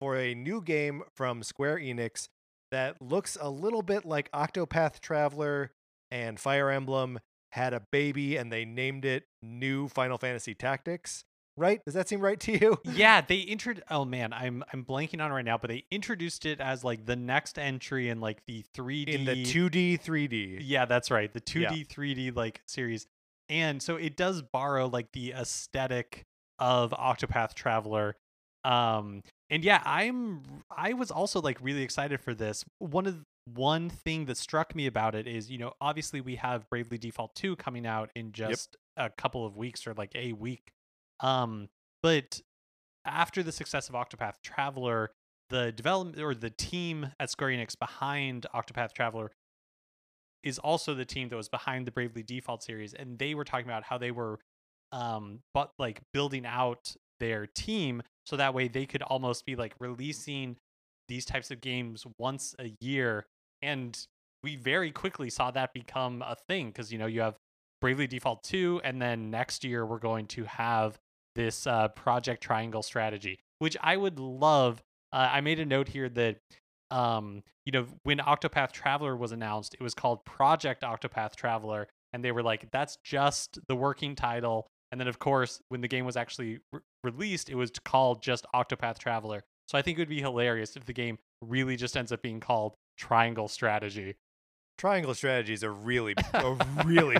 for a new game from Square Enix that looks a little bit like Octopath Traveler and Fire Emblem had a baby and they named it New Final Fantasy Tactics. Right? Does that seem right to you? Yeah, they I'm blanking on it right now, but they introduced it as like the next entry in like the 3D in the 2D 3D. Yeah, that's right. The 2D 3D like series. And so it does borrow like the aesthetic of Octopath Traveler. And yeah, I was also like really excited for this. One thing that struck me about it is, you know, obviously we have Bravely Default 2 coming out in just a couple of weeks or like a week. But after the success of Octopath Traveler, the development or the team at Square Enix behind Octopath Traveler is also the team that was behind the Bravely Default series, and they were talking about how they were building out their team so that way they could almost be like releasing these types of games once a year. And we very quickly saw that become a thing because, you know, you have Bravely Default 2, and then next year we're going to have this Project Triangle Strategy, which I would love. I made a note here that, when Octopath Traveler was announced, it was called Project Octopath Traveler, and they were like, that's just the working title. And then, of course, when the game was actually released, it was called just Octopath Traveler. So I think it would be hilarious if the game really just ends up being called Triangle Strategy. Triangle Strategy is a really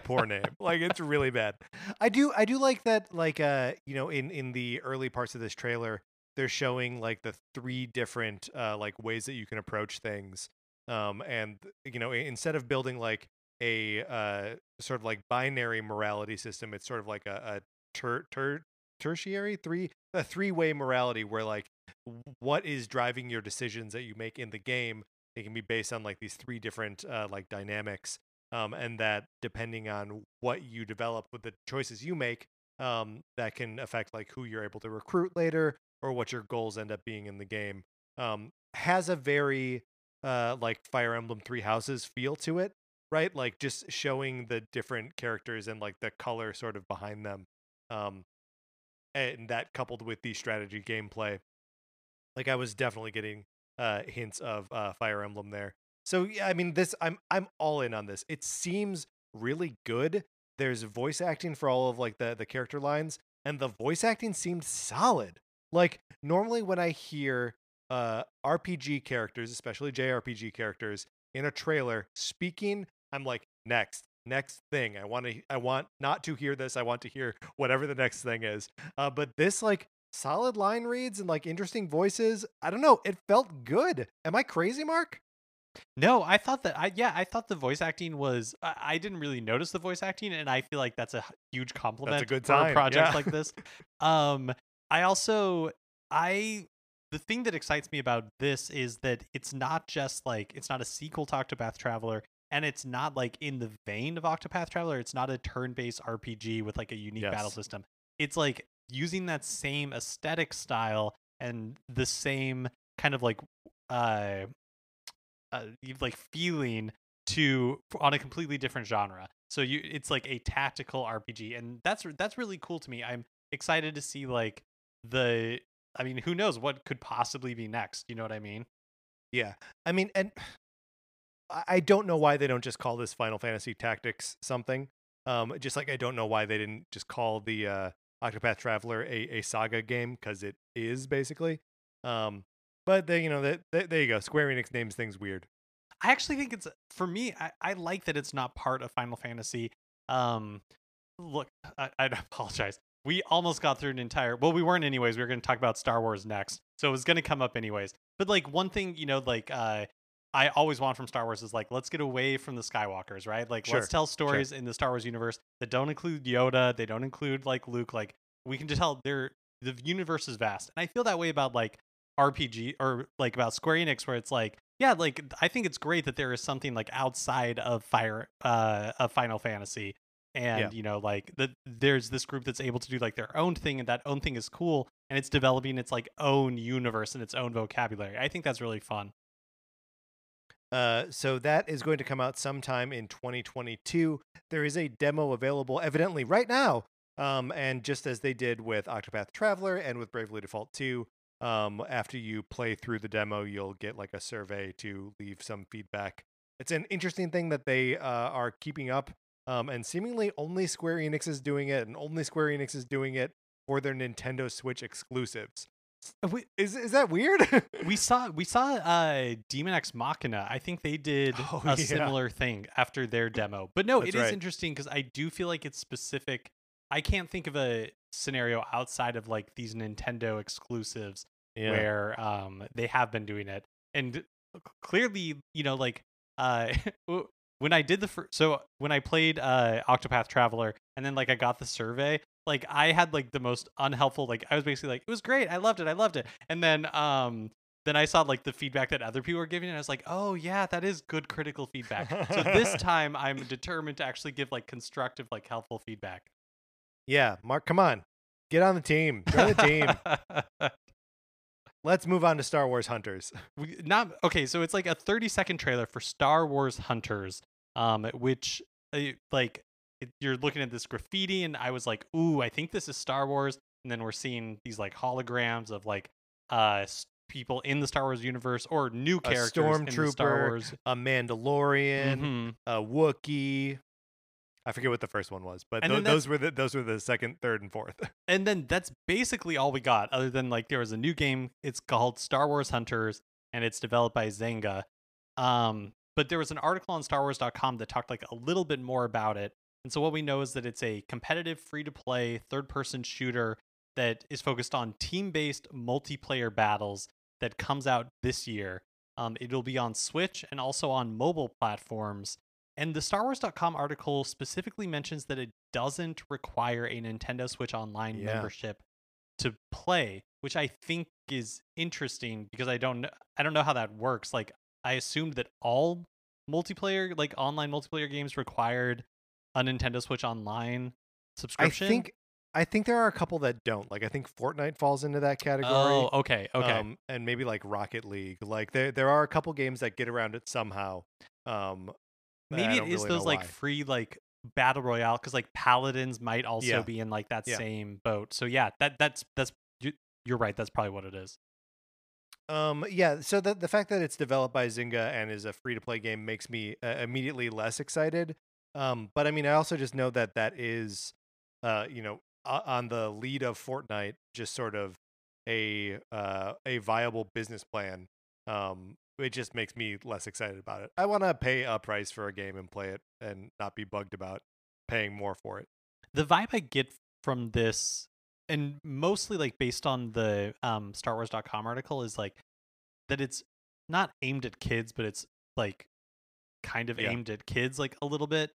poor name. Like, it's really bad. I do like that, like, you know, in the early parts of this trailer, they're showing like the three different like ways that you can approach things. And, you know, instead of building like a sort of like binary morality system, it's sort of like a three-way morality where like what is driving your decisions that you make in the game, it can be based on like these three different like dynamics, and that depending on what you develop with the choices you make, that can affect like who you're able to recruit later or what your goals end up being in the game. Has a very like Fire Emblem Three Houses feel to it, right? Like just showing the different characters and like the color sort of behind them, and that coupled with the strategy gameplay, like I was definitely getting hints of Fire Emblem there. So yeah, I mean, this I'm all in on this. It seems really good. There's voice acting for all of like the character lines, and the voice acting seemed solid. Like normally when I hear RPG characters, especially JRPG characters, in a trailer speaking, I'm like, next thing. I want not to hear this. I want to hear whatever the next thing is. But this like solid line reads and like interesting voices. I don't know. It felt good. Am I crazy, Mark? No, I thought that I thought the voice acting was, I didn't really notice the voice acting, and I feel like that's a huge compliment. That's a good sign for a project like this. The thing that excites me about this is that it's not just like, it's not a sequel to Octopath Traveler, and it's not like in the vein of Octopath Traveler. It's not a turn-based RPG with like a unique battle system. It's like using that same aesthetic style and the same kind of like feeling to on a completely different genre. So it's like a tactical RPG, and that's really cool to me. I'm excited to see like I mean, who knows what could possibly be next? You know what I mean? Yeah. I mean, and I don't know why they don't just call this Final Fantasy Tactics something. Just like I don't know why they didn't just call the Octopath Traveler a Saga game, because it is basically. But they, you know, there you go. Square Enix names things weird. I actually think it's, for me, I like that it's not part of Final Fantasy. Look, I apologize. We almost got through an entire... Well, we weren't anyways. We were going to talk about Star Wars next, so it was going to come up anyways. But, like, one thing, you know, like, I always want from Star Wars is, like, let's get away from the Skywalkers, right? Like, let's tell stories in the Star Wars universe that don't include Yoda. They don't include, like, Luke. Like, we can just tell the universe is vast. And I feel that way about, like, RPG or, like, about Square Enix, where it's, like, yeah, like, I think it's great that there is something, like, outside of Final Fantasy. And, you know, like, there's this group that's able to do, like, their own thing, and that own thing is cool, and it's developing its, like, own universe and its own vocabulary. I think that's really fun. So that is going to come out sometime in 2022. There is a demo available, evidently, right now. And just as they did with Octopath Traveler and with Bravely Default 2, after you play through the demo, you'll get, like, a survey to leave some feedback. It's an interesting thing that they are keeping up. And seemingly only Square Enix is doing it, and only Square Enix is doing it for their Nintendo Switch exclusives. Is that weird? we saw Demon X Machina. I think they did a similar thing after their demo. But no, it is interesting because I do feel like it's specific. I can't think of a scenario outside of like these Nintendo exclusives where they have been doing it. And clearly, you know, like... When I did when I played Octopath Traveler, and then like I got the survey, like I had like the most unhelpful, like I was basically like, it was great, I loved it, and then I saw like the feedback that other people were giving, and I was like, oh yeah, that is good critical feedback. So this time I'm determined to actually give like constructive, like helpful feedback. Yeah, Mark, come on, get on the team, join the team. Let's move on to Star Wars Hunters. So it's like a 30-second trailer for Star Wars Hunters, which like you're looking at this graffiti, and I was like, "Ooh, I think this is Star Wars." And then we're seeing these like holograms of like people in the Star Wars universe or new characters in Star Wars. A Mandalorian, a Wookiee. I forget what the first one was, but those were the second, third, and fourth. And then that's basically all we got, other than like there was a new game. It's called Star Wars Hunters, and it's developed by Zynga. But there was an article on StarWars.com that talked like a little bit more about it. And so what we know is that it's a competitive, free-to-play, third-person shooter that is focused on team-based multiplayer battles that comes out this year. It'll be on Switch and also on mobile platforms. And the StarWars.com article specifically mentions that it doesn't require a Nintendo Switch Online membership to play, which I think is interesting because I don't know how that works. Like, I assumed that all multiplayer, like online multiplayer games, required a Nintendo Switch Online subscription. I think there are a couple that don't. Like, I think Fortnite falls into that category. Oh, okay. And maybe like Rocket League. Like there are a couple games that get around it somehow. Maybe it is really those like free like battle royale, because like Paladins might also be in like that same boat. So yeah, that's you're right. That's probably what it is. So the fact that it's developed by Zynga and is a free to play game makes me immediately less excited. But I mean, I also just know that is, on the lead of Fortnite, just sort of a viable business plan. It just makes me less excited about it. I want to pay a price for a game and play it and not be bugged about paying more for it. The vibe I get from this, and mostly like based on the StarWars.com article, is like that it's not aimed at kids, but it's like kind of aimed at kids like a little bit.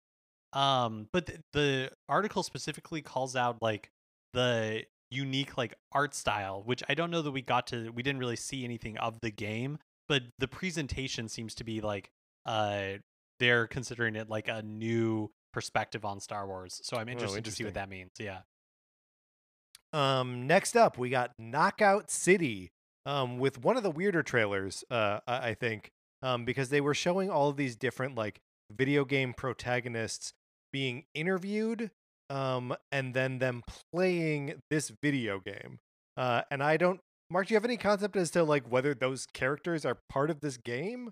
But the article specifically calls out like the unique like art style, which I don't know that we didn't really see anything of the game, but the presentation seems to be like they're considering it like a new perspective on Star Wars. So I'm interested to see what that means. Yeah. Next up, we got Knockout City, with one of the weirder trailers, I think, because they were showing all of these different like video game protagonists being interviewed, and then them playing this video game. And I don't, Mark, do you have any concept as to like whether those characters are part of this game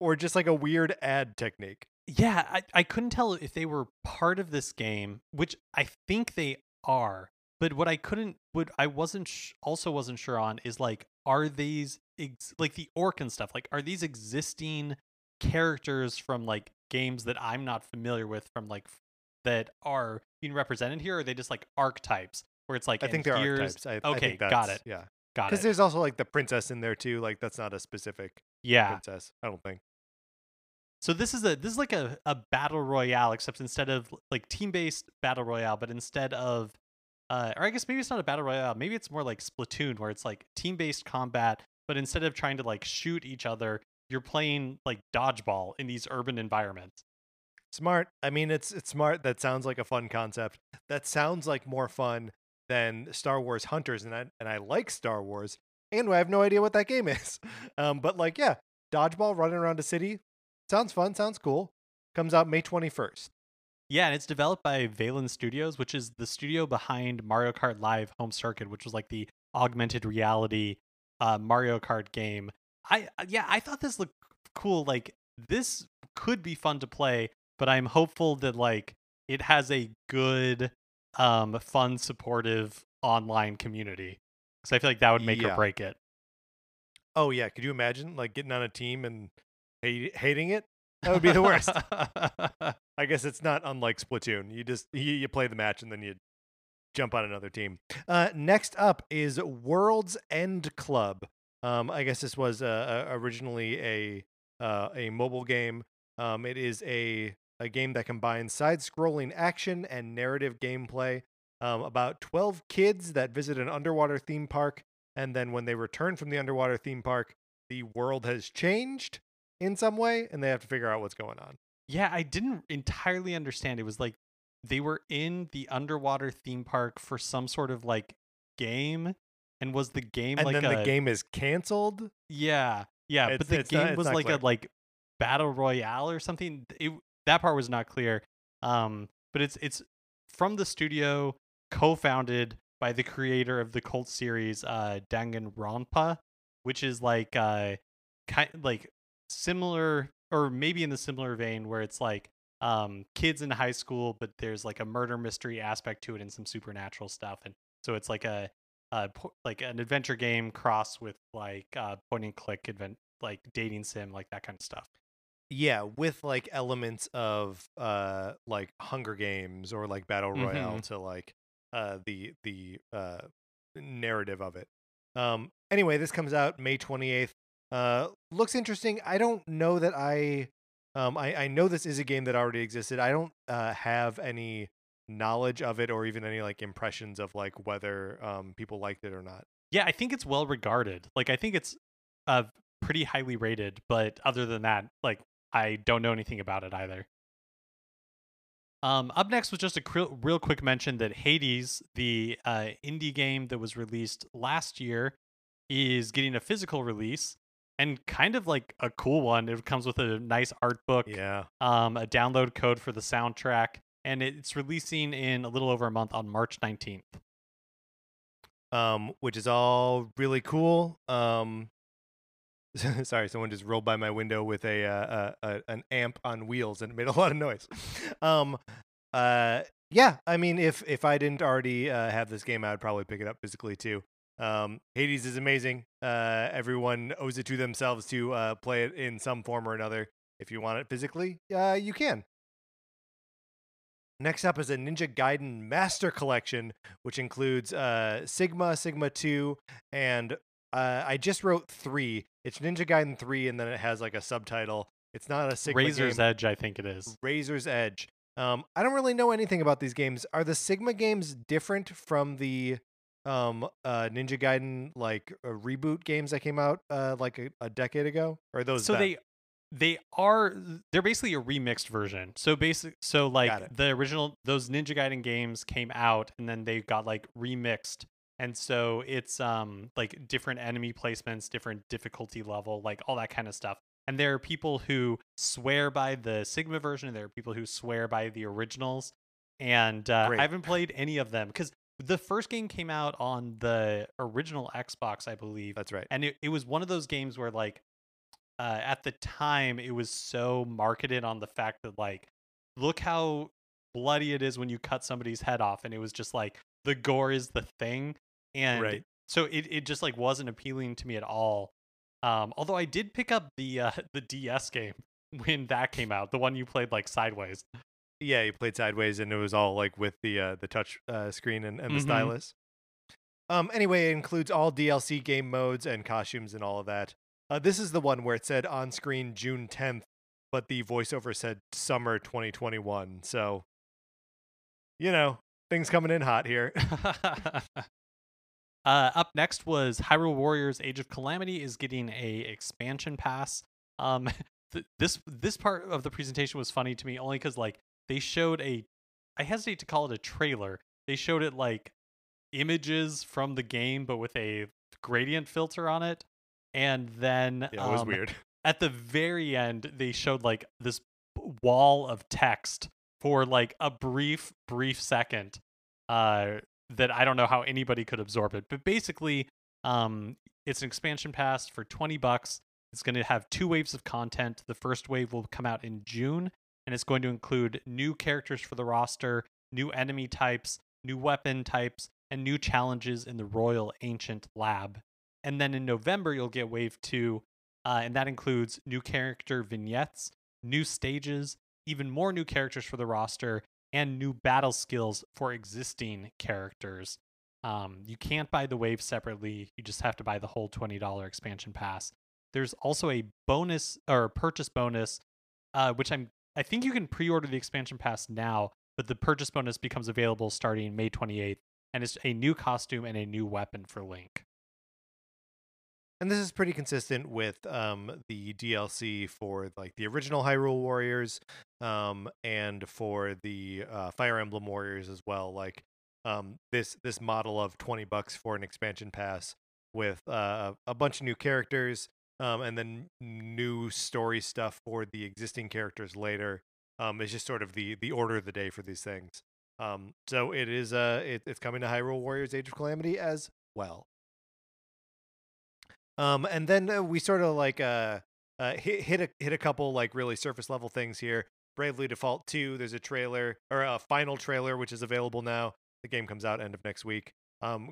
or just like a weird ad technique? Yeah, I couldn't tell if they were part of this game, which I think they are. But what I wasn't sure on is like, are these like the orc and stuff? Like, are these existing characters from like games that I'm not familiar with from like that are being represented here, or are they just like archetypes where it's like, I think they're archetypes. I think got it. Yeah. Got it. Because there's also like the princess in there too. Like, that's not a specific princess, I don't think. So this is like a battle royale, except instead of like team-based battle royale, but instead of or I guess maybe it's not a battle royale. Maybe it's more like Splatoon, where it's like team-based combat, but instead of trying to like shoot each other, you're playing like dodgeball in these urban environments. Smart. I mean, it's smart. That sounds like a fun concept. That sounds like more fun than Star Wars Hunters, and I like Star Wars, and I have no idea what that game is. But like, yeah, dodgeball running around a city sounds fun. Sounds cool. Comes out May 21st. Yeah, and it's developed by Valence Studios, which is the studio behind Mario Kart Live Home Circuit, which was like the augmented reality Mario Kart game. I thought this looked cool. Like, this could be fun to play, but I'm hopeful that like it has a good, fun, supportive online community, because I feel like that would make or break it. Oh yeah, could you imagine like getting on a team and hating it? That would be the worst. I guess it's not unlike Splatoon. You just you play the match and then you jump on another team. Next up is World's End Club. I guess this was originally a mobile game. It is a game that combines side-scrolling action and narrative gameplay. About 12 kids that visit an underwater theme park, and then when they return from the underwater theme park, the world has changed in some way, and they have to figure out what's going on. Yeah, I didn't entirely understand. It was like they were in the underwater theme park for some sort of like game, and was the game and like then the game is canceled? Yeah, but the game was like a like battle royale or something. That part was not clear. But it's from the studio co-founded by the creator of the cult series Danganronpa, which is like kind like similar, or maybe in the similar vein, where it's like kids in high school, but there's like a murder mystery aspect to it and some supernatural stuff. And so it's like an adventure game crossed with like point and click advent, like dating sim, like that kind of stuff. Yeah, with like elements of like Hunger Games or like Battle Royale to like the narrative of it. Anyway, this comes out May 28th. Looks interesting. I don't know that I know this is a game that already existed. I don't have any knowledge of it or even any like impressions of like whether people liked it or not. Yeah, I think it's well regarded. Like I think it's pretty highly rated, but other than that, like I don't know anything about it either. Up next was just a real quick mention that Hades, the indie game that was released last year, is getting a physical release and kind of like a cool one. It comes with a nice art book, a download code for the soundtrack, and it's releasing in a little over a month on March 19th. Which is all really cool. Sorry, someone just rolled by my window with an amp on wheels and it made a lot of noise. Yeah, I mean, if I didn't already have this game, I would probably pick it up physically too. Hades is amazing. Everyone owes it to themselves to play it in some form or another. If you want it physically, you can. Next up is a Ninja Gaiden Master Collection, which includes Sigma, Sigma 2, and I just wrote 3. It's Ninja Gaiden 3, and then it has like a subtitle. It's not a Sigma Razor's game. Edge, I think it is. Razor's Edge. I don't really know anything about these games. Are the Sigma games different from the Ninja Gaiden like reboot games that came out like a decade ago? Or are those they're basically a remixed version. So like the original, those Ninja Gaiden games came out and then they got like remixed. And so it's like different enemy placements, different difficulty level, like all that kind of stuff. And there are people who swear by the Sigma version, and there are people who swear by the originals. And I haven't played any of them because the first game came out on the original Xbox, I believe. That's right. And it was one of those games where like at the time it was so marketed on the fact that like, look how bloody it is when you cut somebody's head off. And it was just like, the gore is the thing. And so it just like wasn't appealing to me at all. Although I did pick up the DS game when that came out, the one you played like sideways. Yeah, you played sideways, and it was all like with the touch screen and the stylus. Anyway, it includes all DLC game modes and costumes and all of that. This is the one where it said on screen June 10th, but the voiceover said summer 2021. So, you know, things coming in hot here. Up next was Hyrule Warriors Age of Calamity is getting a expansion pass. This part of the presentation was funny to me only because like they showed I hesitate to call it a trailer. They showed it like images from the game, but with a gradient filter on it. And then it was weird. At the very end, they showed like this wall of text for like a brief second that I don't know how anybody could absorb it. But basically, it's an expansion pass for $20. It's going to have 2 waves of content. The first wave will come out in June, and it's going to include new characters for the roster, new enemy types, new weapon types, and new challenges in the Royal Ancient Lab. And then in November, you'll get wave 2, and that includes new character vignettes, new stages, even more new characters for the roster, and new battle skills for existing characters. You can't buy the wave separately. You just have to buy the whole $20 expansion pass. There's also a bonus or a purchase bonus, which I think you can pre-order the expansion pass now, but the purchase bonus becomes available starting May 28th, and it's a new costume and a new weapon for Link. And this is pretty consistent with the DLC for like the original Hyrule Warriors and for the Fire Emblem Warriors as well. Like this model of $20 for an expansion pass with a bunch of new characters. And then new story stuff for the existing characters later. It's just sort of the order of the day for these things. So it is it's coming to Hyrule Warriors Age of Calamity as well. And then we sort of like hit a couple like really surface level things here. Bravely Default 2, there's a trailer, or a final trailer, which is available now. The game comes out end of next week.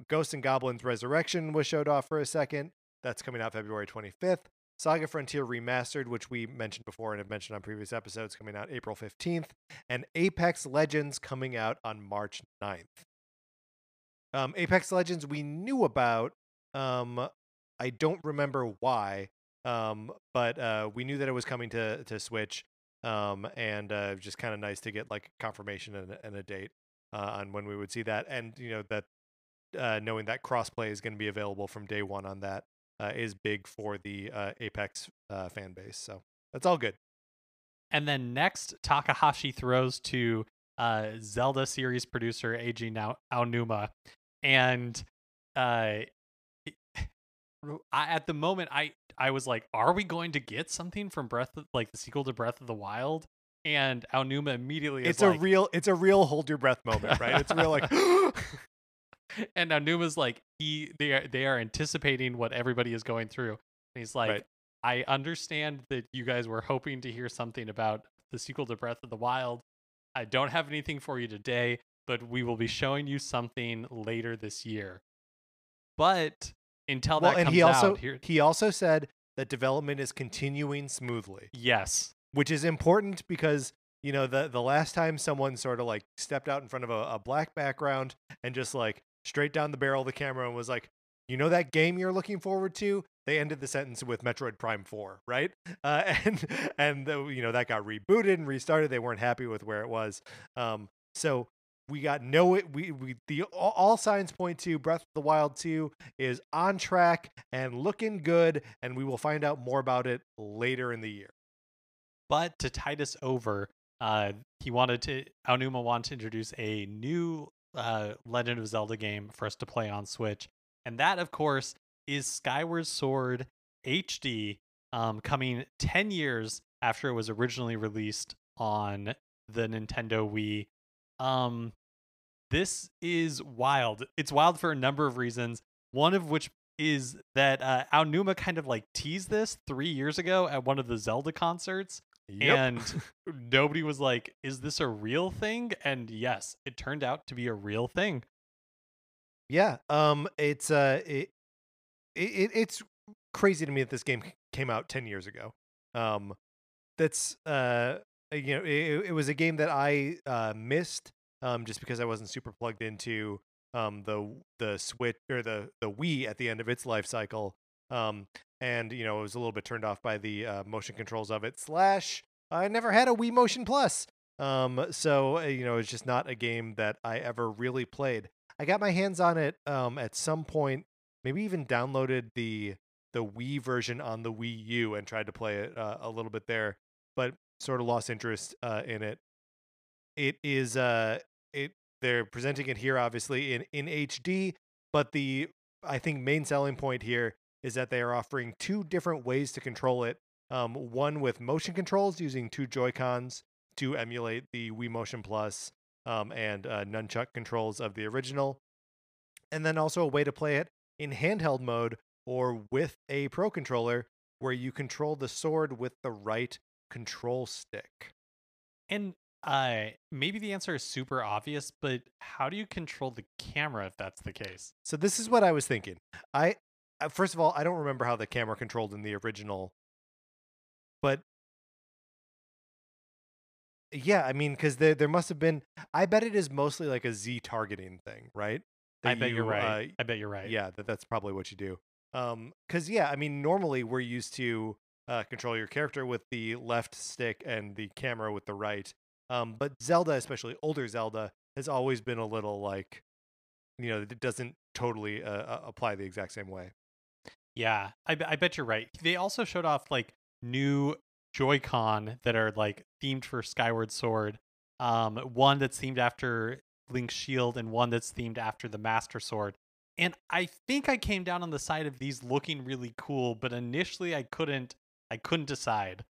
Ghosts and Goblins Resurrection was showed off for a second. That's coming out February 25th. Saga Frontier Remastered, which we mentioned before and have mentioned on previous episodes, coming out April 15th. And Apex Legends coming out on March 9th. Apex Legends we knew about. I don't remember why, but we knew that it was coming to Switch. And just kind of nice to get like confirmation and a date on when we would see that. And, you know, that knowing that crossplay is going to be available from day one on that is big for the Apex fan base. So that's all good. And then next, Takahashi throws to Zelda series producer Eiji Aonuma. And at the moment, I was like, are we going to get something from like the sequel to Breath of the Wild? And Aonuma immediately is like... It's a real hold your breath moment, right? It's real like... And Aonuma's like, they are anticipating what everybody is going through. And he's like, right. I understand that you guys were hoping to hear something about the sequel to Breath of the Wild. I don't have anything for you today, but we will be showing you something later this year. But... until that comes out. He also said that development is continuing smoothly. Yes. Which is important because, you know, the last time someone sort of like stepped out in front of a black background and just like straight down the barrel of the camera and was like, you know that game you're looking forward to? They ended the sentence with Metroid Prime 4, right? You know, that got rebooted and restarted. They weren't happy with where it was. So... we got all signs point to Breath of the Wild 2 is on track and looking good, and we will find out more about it later in the year. But to tide us over, Aonuma wanted to introduce a new Legend of Zelda game for us to play on Switch, and that, of course, is Skyward Sword HD, coming 10 years after it was originally released on the Nintendo Wii. This is wild. It's wild for a number of reasons. One of which is that Aonuma kind of like teased this 3 years ago at one of the Zelda concerts. Yep. And nobody was like, is this a real thing? And yes, it turned out to be a real thing. Yeah. It's it's crazy to me that this game came out 10 years ago. That's you know, it was a game that I missed just because I wasn't super plugged into the Switch or the Wii at the end of its life cycle, and you know, I was a little bit turned off by the motion controls of it. Slash, I never had a Wii Motion Plus, so you know, it's just not a game that I ever really played. I got my hands on it at some point, maybe even downloaded the Wii version on the Wii U and tried to play it a little bit there, but sort of lost interest in it. It is they're presenting it here obviously in HD, but the I think main selling point here is that they are offering two different ways to control it. One with motion controls using two Joy-Cons to emulate the Wii Motion Plus and nunchuck controls of the original, and then also a way to play it in handheld mode or with a Pro Controller where you control the sword with the right control stick. And maybe the answer is super obvious, but how do you control the camera if that's the case? So this is what I was thinking. I first of all, I don't remember how the camera controlled in the original, but yeah, I mean, because there must have been, I bet it is mostly like a Z targeting thing, right? That I bet you're right. I bet you're right. Yeah, that's probably what you do. Because yeah, I mean, normally we're used to control your character with the left stick and the camera with the right. But Zelda, especially older Zelda, has always been a little like, you know, it doesn't totally apply the exact same way. Yeah, I bet you're right. They also showed off like new Joy-Con that are like themed for Skyward Sword. One that's themed after Link's Shield and one that's themed after the Master Sword. And I think I came down on the side of these looking really cool, but initially I couldn't decide.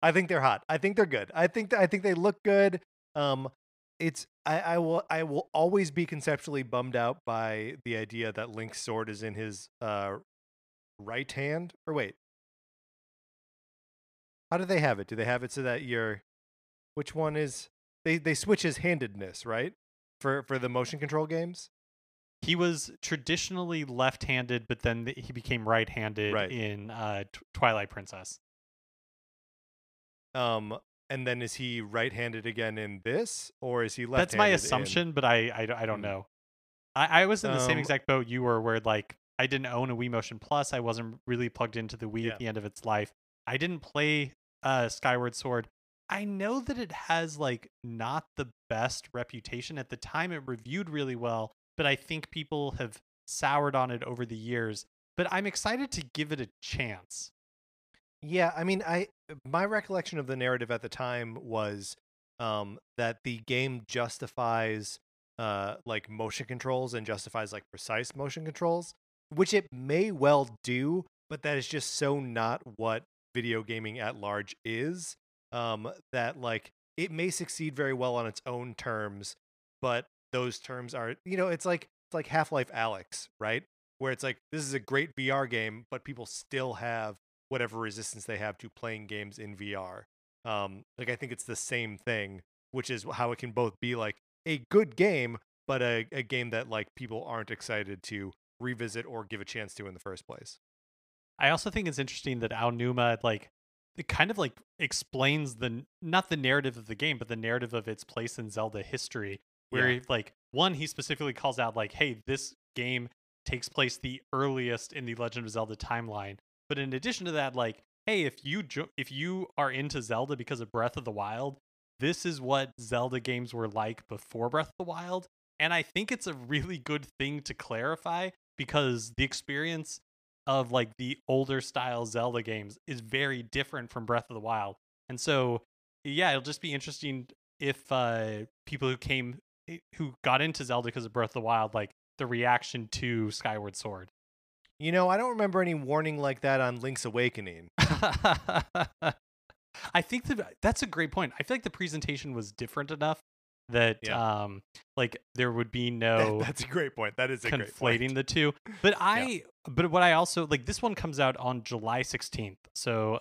I think they're hot. I think they're good. I think they look good. I will always be conceptually bummed out by the idea that Link's sword is in his right hand. Or wait, how do they have it? Do they have it so that you're Which one is... They switch his handedness, right? For the motion control games? He was traditionally left-handed, but then he became right-handed in Twilight Princess. And then is he right-handed again in this, or is he left-handed? That's my assumption, but I don't know. I was in the same exact boat you were, where like I didn't own a Wii Motion Plus. I wasn't really plugged into the Wii at the end of its life. I didn't play Skyward Sword. I know that it has like not the best reputation at the time. It reviewed really well, but I think people have soured on it over the years. But I'm excited to give it a chance. Yeah, I mean, my recollection of the narrative at the time was that the game justifies like motion controls and justifies like precise motion controls, which it may well do, but that is just so not what video gaming at large is. That like it may succeed very well on its own terms, but those terms are, you know, it's like Half-Life Alyx, right? Where it's like, this is a great VR game, but people still have whatever resistance they have to playing games in VR. Like I think it's the same thing, which is how it can both be like a good game, but a game that like people aren't excited to revisit or give a chance to in the first place. I also think it's interesting that Aonuma like it kind of like explains the not the narrative of the game, but the narrative of its place in Zelda history, where like one, he specifically calls out like, hey, this game takes place the earliest in the Legend of Zelda timeline. But in addition to that, like, hey, if you are into Zelda because of Breath of the Wild, this is what Zelda games were like before Breath of the Wild. And I think it's a really good thing to clarify, because the experience of like the older style Zelda games is very different from Breath of the Wild. And so, yeah, it'll just be interesting if people who got into Zelda because of Breath of the Wild, like the reaction to Skyward Sword. You know, I don't remember any warning like that on Link's Awakening. I think that's a great point. I feel like the presentation was different enough that like there would be no that's a great point. That is a great point. Conflating the two. But what I also like, this one comes out on July 16th. So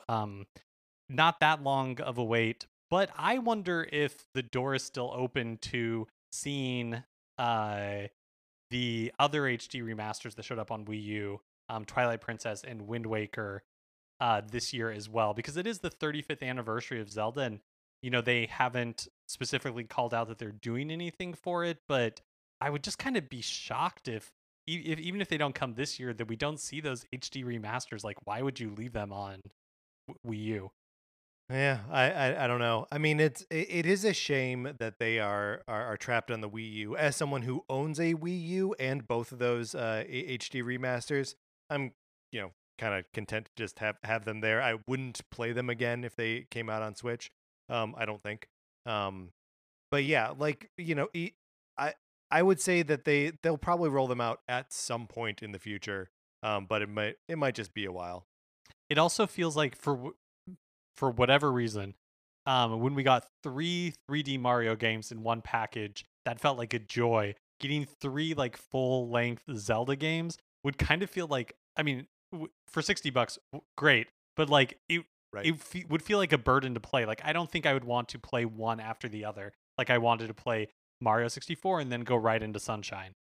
not that long of a wait, but I wonder if the door is still open to seeing the other HD remasters that showed up on Wii U, Twilight Princess and Wind Waker, this year as well, because it is the 35th anniversary of Zelda, and you know they haven't specifically called out that they're doing anything for it. But I would just kind of be shocked if even if they don't come this year, that we don't see those HD remasters. Like, why would you leave them on Wii U? Yeah, I don't know. I mean, it is a shame that they are trapped on the Wii U. As someone who owns a Wii U and both of those HD remasters, I'm kind of content to just have them there. I wouldn't play them again if they came out on Switch. I don't think. But yeah, like I would say that they'll probably roll them out at some point in the future. But it might just be a while. It also feels like for whatever reason, when we got 3 3D Mario games in one package, that felt like a joy. Getting 3 like full-length Zelda games would kind of feel like, I mean, for $60, great, but like it would feel like a burden to play. Like, I don't think I would want to play one after the other. Like, I wanted to play Mario 64 and then go right into Sunshine.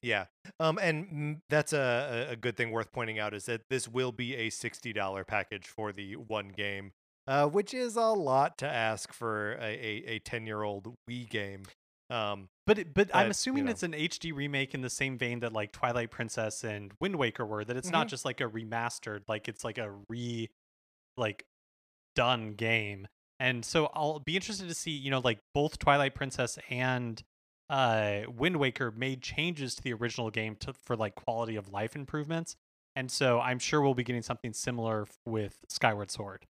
Yeah, and that's a good thing worth pointing out, is that this will be a $60 package for the one game. Which is a lot to ask for a 10-year-old Wii game. But I'm assuming it's an HD remake in the same vein that like Twilight Princess and Wind Waker were, that it's not just like a remastered, like it's like a done game. And so I'll be interested to see, like both Twilight Princess and Wind Waker made changes to the original game for like quality of life improvements. And so I'm sure we'll be getting something similar with Skyward Sword.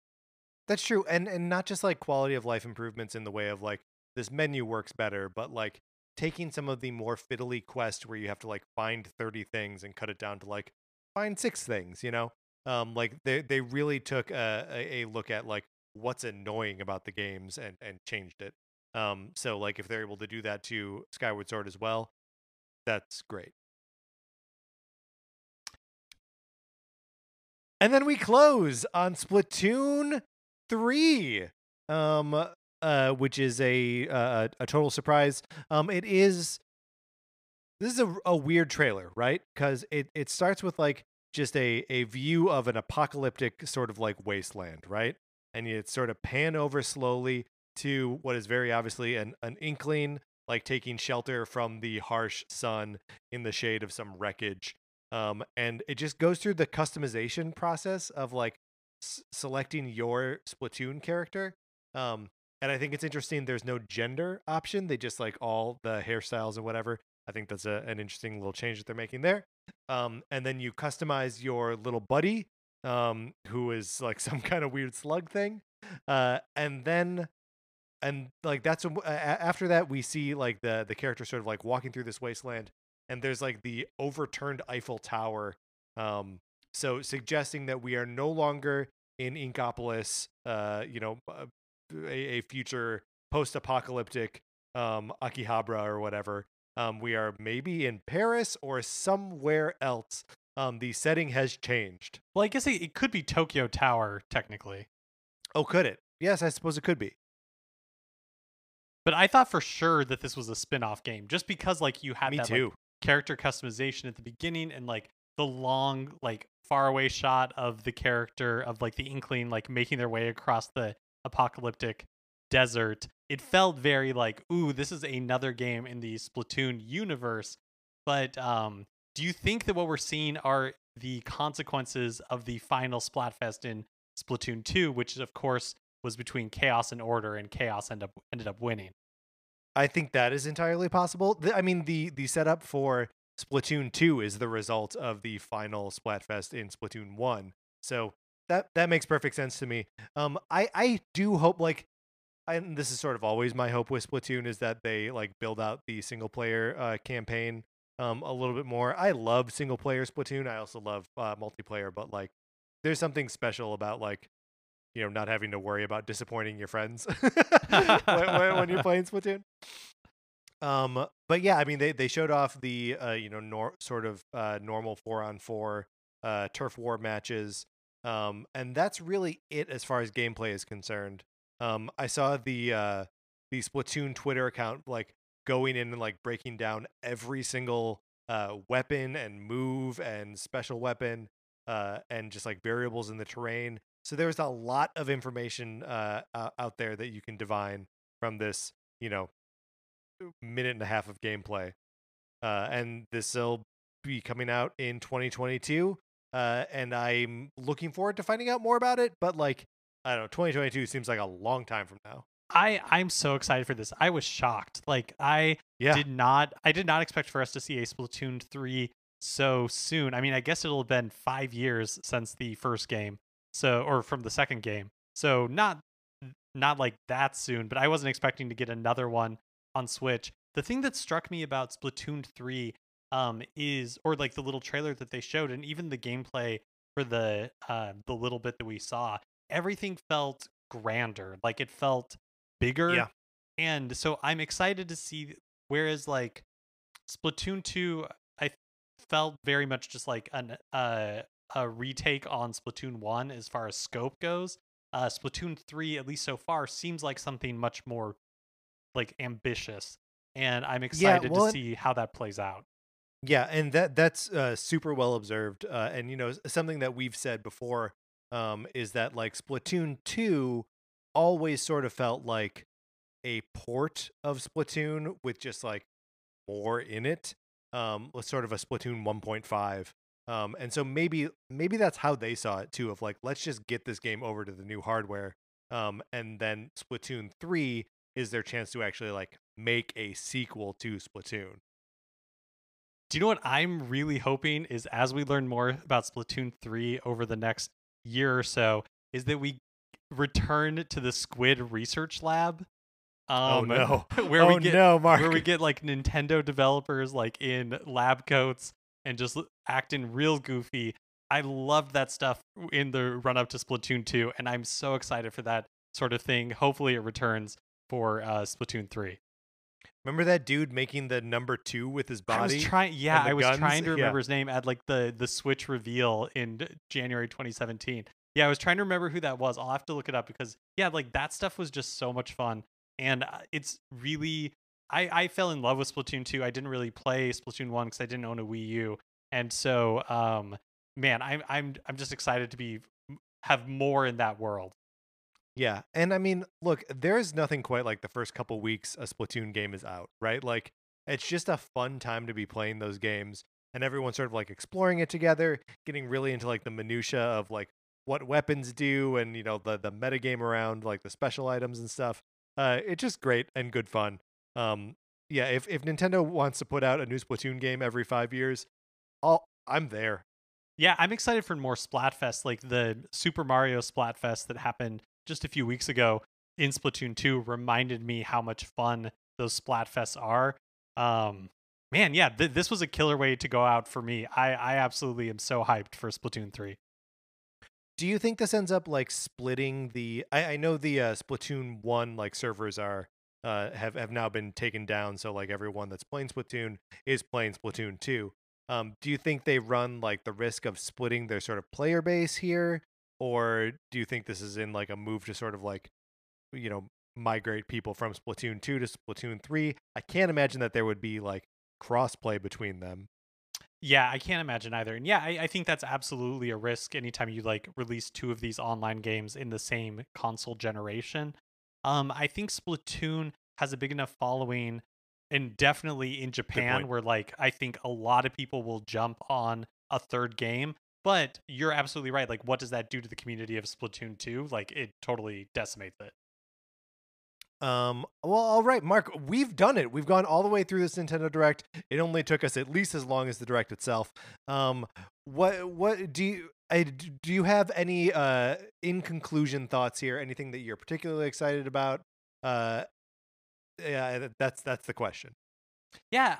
That's true, and not just like quality of life improvements in the way of like this menu works better, but like taking some of the more fiddly quests where you have to like find 30 things and cut it down to like find 6 things, like they really took a look at like what's annoying about the games and changed it. So like if they're able to do that to Skyward Sword as well, that's great. And then we close on Splatoon 3. which is a total surprise. This is a weird trailer, right? Because it starts with like just a view of an apocalyptic sort of like wasteland, right? And you sort of pan over slowly to what is very obviously an inkling, like taking shelter from the harsh sun in the shade of some wreckage. And it just goes through the customization process of like selecting your Splatoon character. And I think it's interesting. There's no gender option. They just like all the hairstyles and whatever. I think that's an interesting little change that they're making there. And then you customize your little buddy, who is like some kind of weird slug thing. After that, we see like the character sort of like walking through this wasteland, and there's like the overturned Eiffel Tower. So suggesting that we are no longer in Inkopolis, a future post-apocalyptic Akihabara or whatever. We are maybe in Paris or somewhere else. The setting has changed. Well, I guess it could be Tokyo Tower, technically. Oh, could it? Yes, I suppose it could be. But I thought for sure that this was a spin-off game, just because like you had that like, character customization at the beginning, and like the long, like faraway shot of the character of like the Inkling, like making their way across the apocalyptic desert. It felt very like, ooh, this is another game in the Splatoon universe. But do you think that what we're seeing are the consequences of the final Splatfest in Splatoon 2, which of course was between Chaos and Order, and Chaos ended up winning? I think that is entirely possible. I mean, the setup for Splatoon 2 is the result of the final Splatfest in Splatoon 1. So that makes perfect sense to me. I do hope, like, and this is sort of always my hope with Splatoon, is that they like build out the single player campaign a little bit more. I love single player Splatoon. I also love multiplayer, but like there's something special about like, you know, not having to worry about disappointing your friends when you're playing Splatoon. But yeah, I mean, they showed off the normal 4-on-4 turf war matches, and that's really it as far as gameplay is concerned. I saw the Splatoon Twitter account like going in and like breaking down every single weapon and move and special weapon and just like variables in the terrain. So there's a lot of information out there that you can divine from this, you know, minute and a half of gameplay. And this will be coming out in 2022. And I'm looking forward to finding out more about it. But like, I don't know, 2022 seems like a long time from now. I'm so excited for this. I was shocked. Like, I did not expect for us to see a Splatoon 3 so soon. I mean, I guess it'll have been 5 years since the first game. So, or from the second game. So not like that soon, but I wasn't expecting to get another one on Switch. The thing that struck me about Splatoon 3 is, or like the little trailer that they showed and even the gameplay for the little bit that we saw, everything felt grander. Like it felt bigger. Yeah. And so I'm excited to see, whereas like Splatoon 2, I felt very much just like a retake on Splatoon 1 as far as scope goes. Splatoon 3, at least so far, seems like something much more like ambitious, and I'm excited to see how that plays out. Yeah, and that's super well observed. And you know, something that we've said before is that like Splatoon 2 always sort of felt like a port of Splatoon with just like more in it, with sort of a Splatoon 1.5. And so maybe that's how they saw it too, of like, let's just get this game over to the new hardware. And then Splatoon 3 is their chance to actually like make a sequel to Splatoon. Do you know what I'm really hoping is, as we learn more about Splatoon 3 over the next year or so, is that we return to the Squid Research Lab. Where we get like Nintendo developers like in lab coats and just acting real goofy. I loved that stuff in the run-up to Splatoon 2, and I'm so excited for that sort of thing. Hopefully it returns for Splatoon 3. Remember that dude making the number 2 with his body? I was trying to remember his name at like the Switch reveal in January 2017. Yeah, I was trying to remember who that was. I'll have to look it up because, yeah, like that stuff was just so much fun. And it's really, I fell in love with Splatoon 2. I didn't really play Splatoon 1 because I didn't own a Wii U. And so, man, I'm just excited to have more in that world. Yeah. And I mean, look, there is nothing quite like the first couple weeks a Splatoon game is out, right? Like, it's just a fun time to be playing those games. And everyone's sort of like exploring it together, getting really into like the minutia of like what weapons do and, you know, the metagame around like the special items and stuff. It's just great and good fun. Yeah, if Nintendo wants to put out a new Splatoon game every 5 years, I'm there. Yeah, I'm excited for more Splatfest, like the Super Mario Splatfest that happened just a few weeks ago in Splatoon 2 reminded me how much fun those Splatfests are. Man, yeah, this was a killer way to go out for me. I absolutely am so hyped for Splatoon 3. Do you think this ends up like splitting the... I know the Splatoon 1 like servers are have now been taken down, so like everyone that's playing Splatoon is playing Splatoon 2. Do you think they run like the risk of splitting their sort of player base here, or do you think this is in like a move to sort of like, you know, migrate people from Splatoon 2 to Splatoon 3? I can't imagine that there would be like cross-play between them. Yeah, I can't imagine either. And yeah, I think that's absolutely a risk anytime you like release two of these online games in the same console generation. I think Splatoon has a big enough following, and definitely in Japan where like I think a lot of people will jump on a third game. But you're absolutely right. Like, what does that do to the community of Splatoon 2? Like, it totally decimates it. Well, all right, Mark, we've done it. We've gone all the way through this Nintendo Direct. It only took us at least as long as the Direct itself. What do you have any in conclusion thoughts here? Anything that you're particularly excited about? Yeah, that's the question. Yeah,